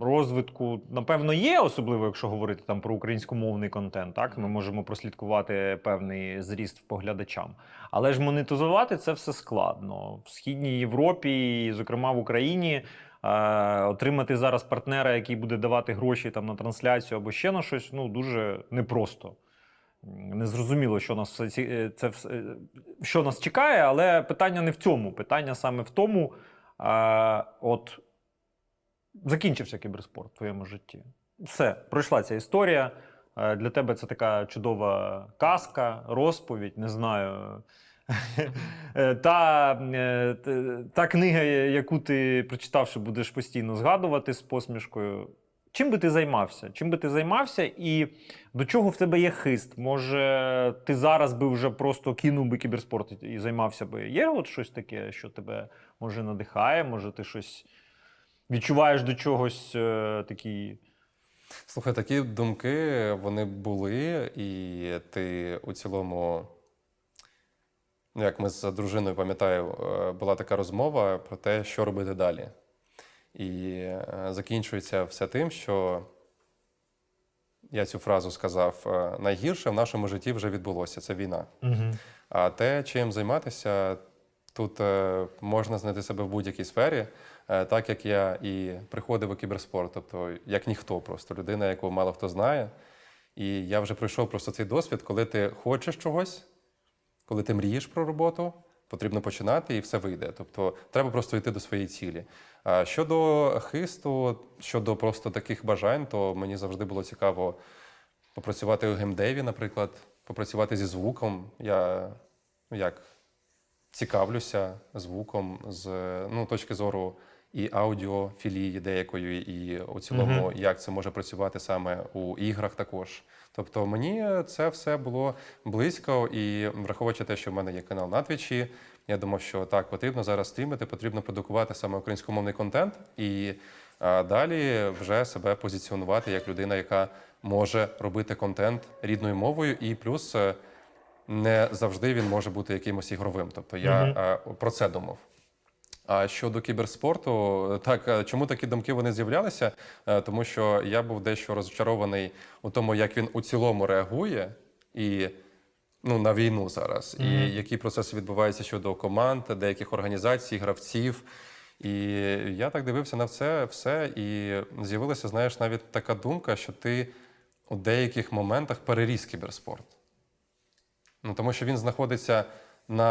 розвитку. Напевно, є, особливо, якщо говорити там про українськомовний контент, так, ми можемо прослідкувати певний зріст поглядачам. Але ж монетизувати це все складно. В Східній Європі, зокрема в Україні, отримати зараз партнера, який буде давати гроші там на трансляцію або ще на щось, ну, дуже непросто. Незрозуміло, що нас це, це, що нас чекає, але питання не в цьому. Питання саме в тому, а, от закінчився кіберспорт в твоєму житті. Все, пройшла ця історія. Для тебе це така чудова казка, розповідь, не знаю. Та, та книга, яку ти прочитавши, будеш постійно згадувати з посмішкою. Чим би ти займався? Чим би ти займався і до чого в тебе є хист? Може, ти зараз би вже просто кинув би кіберспорт і займався би? Є от щось таке, що тебе, може, надихає? Може, ти щось відчуваєш до чогось такий? Слухай, такі думки, вони були, і ти у цілому... Ну, як ми з дружиною, пам'ятаю, була така розмова про те, що робити далі. І закінчується все тим, що я цю фразу сказав, найгірше в нашому житті вже відбулося, це війна. Угу. А те, чим займатися, тут можна знайти себе в будь-якій сфері, так як я і приходив у кіберспорт, тобто як ніхто просто, людина, яку мало хто знає. І я вже пройшов просто цей досвід, коли ти хочеш чогось, коли ти мрієш про роботу, потрібно починати і все вийде. Тобто треба просто йти до своєї цілі. А щодо хисту, щодо просто таких бажань, то мені завжди було цікаво попрацювати у геймдеві, наприклад, попрацювати зі звуком. Я ну, як, цікавлюся звуком з ну, точки зору і аудіофілії деякої, і у цілому, mm-hmm. як це може працювати саме у іграх також. Тобто мені це все було близько, і враховуючи те, що в мене є канал на Твічі, я думав, що так, потрібно зараз стрімити, потрібно продукувати саме українськомовний контент, і а, далі вже себе позиціонувати як людина, яка може робити контент рідною мовою, і плюс не завжди він може бути якимось ігровим. Тобто я mm-hmm. а, про це думав. А щодо кіберспорту, так, чому такі думки вони з'являлися? Тому що я був дещо розчарований у тому, як він у цілому реагує і, ну, на війну зараз, mm-hmm. і які процеси відбуваються щодо команд, деяких організацій, гравців. І я так дивився на це все, і з'явилася, знаєш, навіть така думка, що ти у деяких моментах переріс кіберспорт. Ну, тому що він знаходиться... на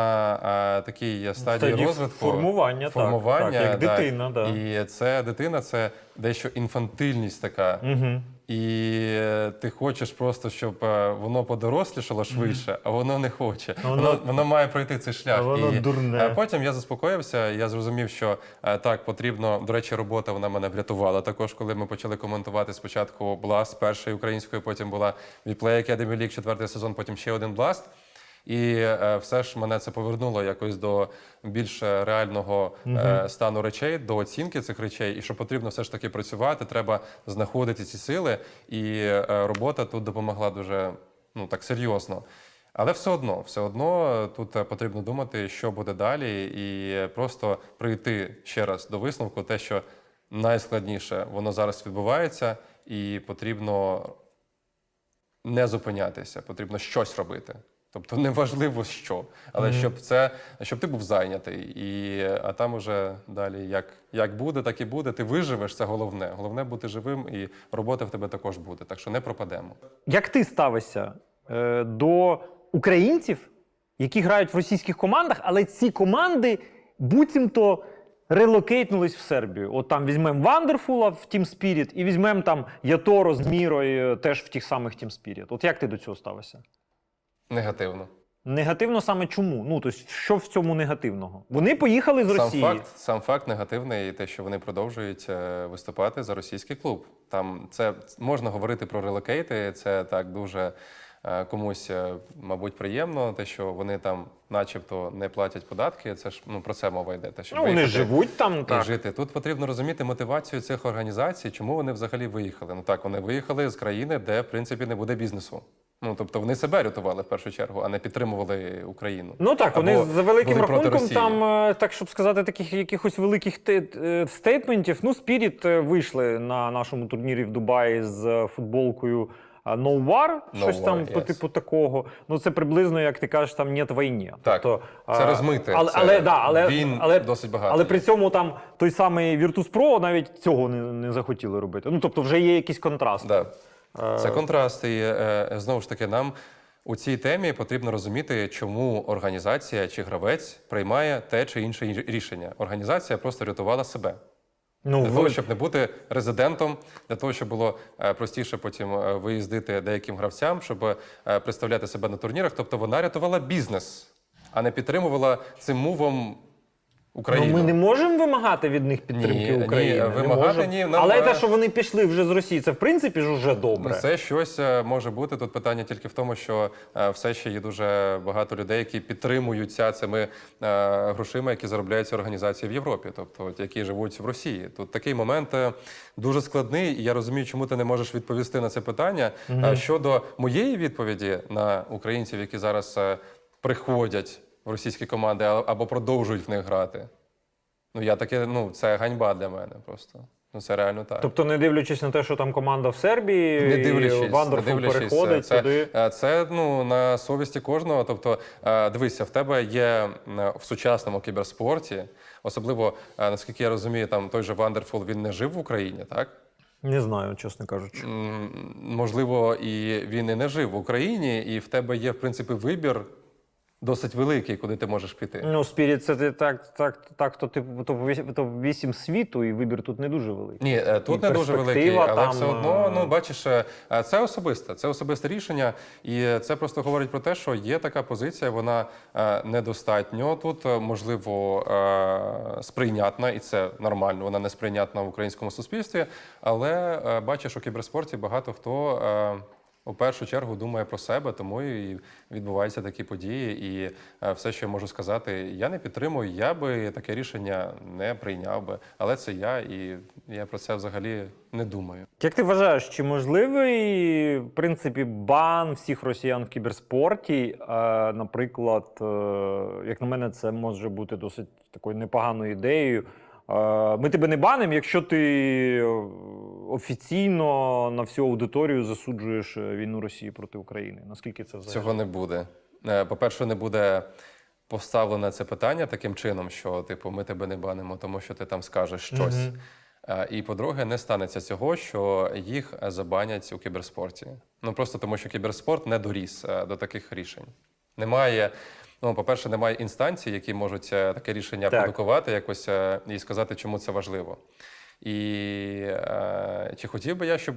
а, такій стадії Стаді розвитку, формування, формування так, так, як да. дитина. Да. І це дитина, це дещо інфантильність така. Угу. І ти хочеш просто, щоб воно подорослішало швидше, угу. а воно не хоче. Воно, воно, воно має пройти цей шлях. Воно і дурне. Потім я заспокоївся, я зрозумів, що так, потрібно, до речі, робота вона мене врятувала також, коли ми почали коментувати спочатку Blast першої української, потім була ві плей Academy League, четвертий сезон, потім ще один Blast. І е, все ж мене це повернуло якось до більш реального е, стану речей, до оцінки цих речей. І що потрібно все ж таки працювати, треба знаходити ці сили. І е, робота тут допомогла дуже, ну, так серйозно. Але все одно, все одно тут потрібно думати, що буде далі. І просто прийти ще раз до висновку, те, що найскладніше воно зараз відбувається, і потрібно не зупинятися, потрібно щось робити. Тобто неважливо що, але mm-hmm. щоб це, щоб ти був зайнятий. І, а там уже далі як, як буде, так і буде. Ти виживеш, це головне. Головне бути живим, і робота в тебе також буде. Так що не пропадемо. Як ти ставишся е, до українців, які грають в російських командах, але ці команди буцімто релокейтнулись в Сербію? От там візьмемо Вандерфула в Team Spirit і візьмемо там Яторо з Мірою теж в тих самих Team Spirit. От як ти до цього ставишся? Негативно. Негативно саме чому? Ну, тобто, що в цьому негативного? Вони поїхали з Росії. Сам факт, сам факт негативний, те, що вони продовжують виступати за російський клуб. Там це можна говорити про релокейти, це так дуже комусь, мабуть, приємно, те, що вони там начебто не платять податки, це ж, ну, про це мова йде. Те, що ну, вони живуть там, так. Жити. Тут потрібно розуміти мотивацію цих організацій, чому вони взагалі виїхали. Ну так, вони виїхали з країни, де, в принципі, не буде бізнесу. Ну, тобто вони себе рятували в першу чергу, а не підтримували Україну. Ну так, або вони за великим рахунком там, так щоб сказати, таких якихось великих стейтментів. Ну, Spirit вийшли на нашому турнірі в Дубаї з футболкою No War, no щось war, там yes. по типу такого. Ну це приблизно, як ти кажеш, там «нет війні». Так, тобто, це розмите, але, це але, да, але, він але, досить багато. Але при цьому там той самий Virtus.pro навіть цього не, не захотіли робити. Ну, тобто вже є якийсь контраст. Да. Це контраст. І, знову ж таки, нам у цій темі потрібно розуміти, чому організація чи гравець приймає те чи інше рішення. Організація просто рятувала себе. Ну, для ви... того, щоб не бути резидентом, для того, щоб було простіше потім виїздити деяким гравцям, щоб представляти себе на турнірах. Тобто вона рятувала бізнес, а не підтримувала цим мувом Україну. Ну, ми не можемо вимагати від них підтримки ні, України. Ні, вимагати, ні, нам... Але те, що вони пішли вже з Росії, це в принципі ж уже добре. Це щось може бути. Тут питання тільки в тому, що все ще є дуже багато людей, які підтримуються цими грошима, які заробляються організації в Європі, тобто які живуть в Росії. Тут такий момент дуже складний, і я розумію, чому ти не можеш відповісти на це питання. Угу. Щодо моєї відповіді на українців, які зараз приходять в російські команди або продовжують в них грати. Ну, я таке, ну, це ганьба для мене просто. Ну, це реально так. Тобто, не дивлячись на те, що там команда в Сербії, не дивлячись, і Вандерфул переходить це, туди? Це, це, ну, на совісті кожного. Тобто, дивися, в тебе є в сучасному кіберспорті, особливо, наскільки я розумію, там той же Вандерфул, він не жив в Україні, так? Не знаю, чесно кажучи. Можливо, і він і не жив в Україні, і в тебе є, в принципі, вибір досить великий, куди ти можеш піти. Ну, Spirit, це ти так, так, так, то ти топ вісім світу, і вибір тут не дуже великий. Ні, тут і не дуже великий, але там... все одно, ну, бачиш, це особисте, це особисте рішення, і це просто говорить про те, що є така позиція, вона недостатньо тут, можливо, сприйнятна, і це нормально, вона не сприйнятна в українському суспільстві, але бачиш, у кіберспорті багато хто у першу чергу думає про себе, тому і відбуваються такі події. І все, що я можу сказати, я не підтримую, я би таке рішення не прийняв би. Але це я, і я про це взагалі не думаю. Як ти вважаєш, чи можливий, в принципі, бан всіх росіян в кіберспорті? Наприклад, як на мене, це може бути досить такою непоганою ідеєю. Ми тебе не банимо, якщо ти офіційно на всю аудиторію засуджуєш війну Росії проти України. Наскільки це взагалі? Цього не буде. По-перше, не буде поставлено це питання таким чином, що типу ми тебе не банимо, тому що ти там скажеш щось. Mm-hmm. І, по-друге, не станеться цього, що їх забанять у кіберспорті. Ну просто тому, що кіберспорт не доріс до таких рішень. Немає... Ну, по-перше, немає інстанцій, які можуть таке рішення так. продукувати якось і сказати, чому це важливо. І е, чи хотів би я, щоб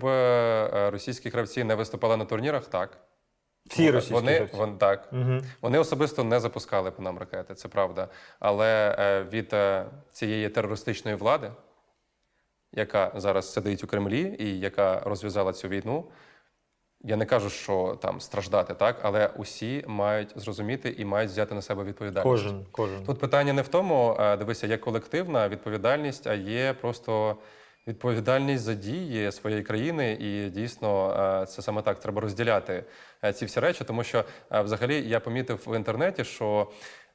російські гравці не виступали на турнірах? Так. Всі російські вони, гравці? Вони, так. Угу. Вони особисто не запускали по нам ракети, це правда. Але е, від е, цієї терористичної влади, яка зараз сидить у Кремлі і яка розв'язала цю війну, я не кажу, що там страждати, так, але усі мають зрозуміти і мають взяти на себе відповідальність. Кожен, кожен. Тут питання не в тому, дивися, є колективна відповідальність, а є просто відповідальність за дії своєї країни. І дійсно, це саме так, треба розділяти ці всі речі, тому що взагалі я помітив в інтернеті, що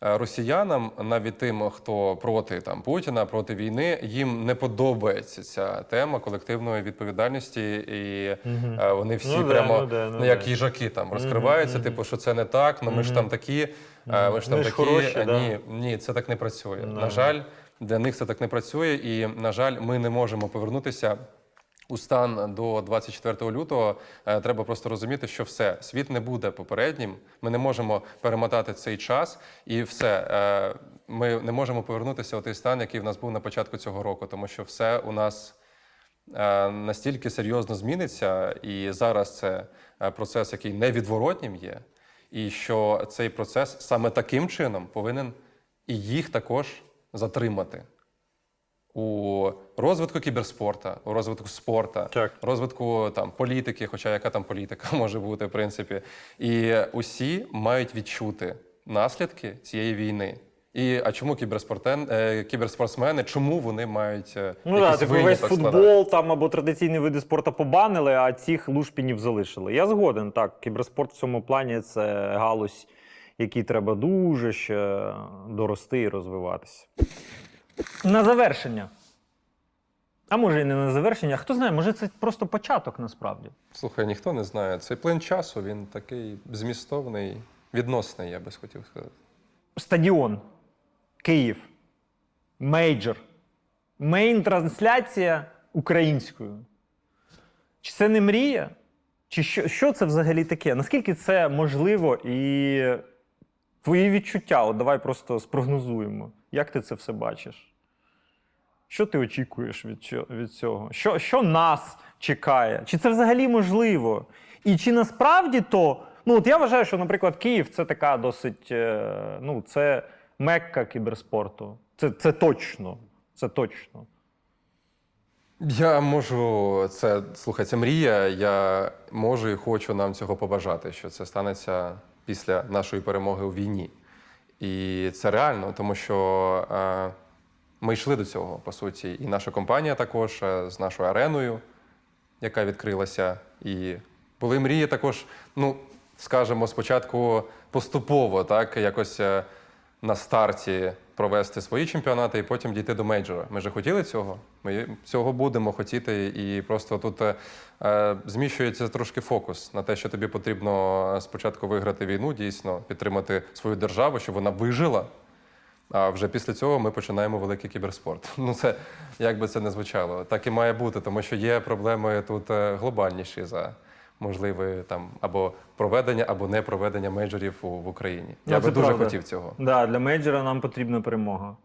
росіянам, навіть тим, хто проти там Путіна, проти війни, їм не подобається ця тема колективної відповідальності, і угу. вони всі ну, прямо ну, да, ну, ну, як їжаки там розкриваються, угу, типу, що це не так, ну ми угу. ж там такі, угу. ми ж там ми такі, ж хороші, а, да? ні, ні, це так не працює. Да. На жаль, для них це так не працює, і, на жаль, ми не можемо повернутися у стан до двадцять четвертого лютого. Треба просто розуміти, що все, світ не буде попереднім, ми не можемо перемотати цей час, і все, ми не можемо повернутися у той стан, який в нас був на початку цього року, тому що все у нас настільки серйозно зміниться, і зараз це процес, який невідворотнім є. і що цей процес саме таким чином повинен і їх також затримати у розвитку кіберспорту, у розвитку спорту, так. розвитку там, політики, хоча яка там політика може бути, в принципі. І усі мають відчути наслідки цієї війни. І, а чому кіберспортсмени, чому вони мають ну, якісь так, виняток? Весь футбол там, або традиційні види спорту побанили, а цих лушпінів залишили. Я згоден, так, кіберспорт в цьому плані – це галузь, якій треба дуже ще дорости і розвиватися. На завершення. А може і не на завершення, хто знає, може це просто початок насправді. Слухай, ніхто не знає. Цей плин часу, він такий змістовний, відносний, я би хотів сказати. Стадіон. Київ. Мейджор. Мейн-трансляція українською. Чи це не мрія? Чи що, що це взагалі таке? Наскільки це можливо і твої відчуття? От давай просто спрогнозуємо. Як ти це все бачиш? Що ти очікуєш від цього? Що, що нас чекає? Чи це взагалі можливо? І чи насправді то... Ну, от я вважаю, що, наприклад, Київ – це така досить... Ну, це мекка кіберспорту. Це, це точно. Це точно. Я можу... Це, слухай, це мрія. Я можу і хочу нам цього побажати, що це станеться після нашої перемоги у війні. І це реально, тому що е, ми йшли до цього, по суті. І наша компанія також е, з нашою ареною, яка відкрилася. І були мрії також, ну, скажімо, спочатку поступово, так, якось е, на старті провести свої чемпіонати і потім дійти до мейджора. Ми же хотіли цього, ми цього будемо хотіти. І просто тут е, зміщується трошки фокус на те, що тобі потрібно спочатку виграти війну, дійсно, підтримати свою державу, щоб вона вижила. А вже після цього ми починаємо великий кіберспорт. Ну це, як би це не звучало, так і має бути, тому що є проблеми тут глобальніші за можливе там або проведення, або не проведення мейджорів у, в Україні. Я би дуже хотів цього. Да, для мейджора нам потрібна перемога.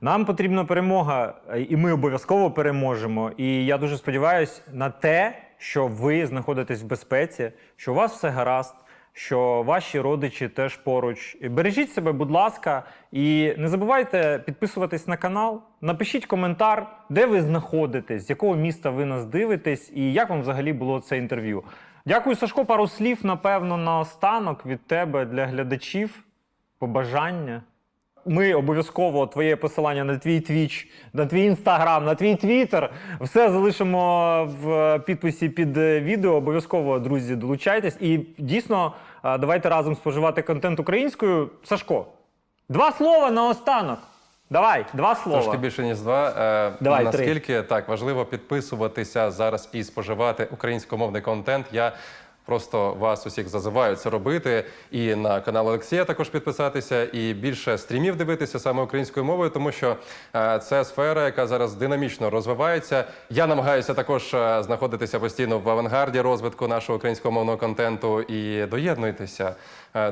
Нам потрібна перемога, і ми обов'язково переможемо. І я дуже сподіваюся на те, що ви знаходитесь в безпеці, що у вас все гаразд, що ваші родичі теж поруч. Бережіть себе, будь ласка, і не забувайте підписуватись на канал. Напишіть коментар, де ви знаходитесь, з якого міста ви нас дивитесь і як вам взагалі було це інтерв'ю. Дякую, Сашко. Пару слів, напевно, наостанок від тебе для глядачів. Побажання. Ми обов'язково твоє посилання на твій Twitch, на твій Instagram, на твій Twitter. Все залишимо в підписі під відео. Обов'язково, друзі, долучайтесь. І дійсно, давайте разом споживати контент українською. Сашко, два слова наостанок. Давай, два слова. Трошки більше, ніж два. Давай, наскільки три. Так важливо підписуватися зараз і споживати українськомовний контент, я просто вас усіх зазиваю це робити. І на канал Олексія також підписатися, і більше стрімів дивитися саме українською мовою, тому що це сфера, яка зараз динамічно розвивається. Я намагаюся також знаходитися постійно в авангарді розвитку нашого українськомовного контенту. І доєднуйтеся,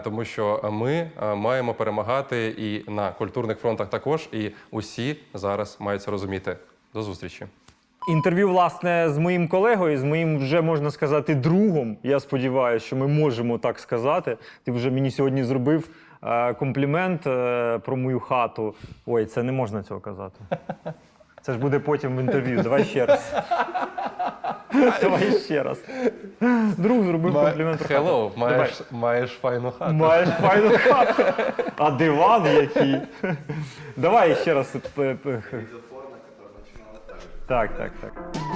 тому що ми маємо перемагати і на культурних фронтах також. І усі зараз мають це розуміти. До зустрічі. Інтерв'ю, власне, з моїм колегою, з моїм вже, можна сказати, другом. Я сподіваюся, що ми можемо так сказати. Ти вже мені сьогодні зробив е, комплімент е, про мою хату. Ой, це не можна цього казати. Це ж буде потім в інтерв'ю. Давай ще раз. Давай ще раз. Друг зробив Ма... комплімент про хату. Hello, маєш, маєш файну хату. Маєш файну хату. А диван який. Давай ще раз. Так, так, так.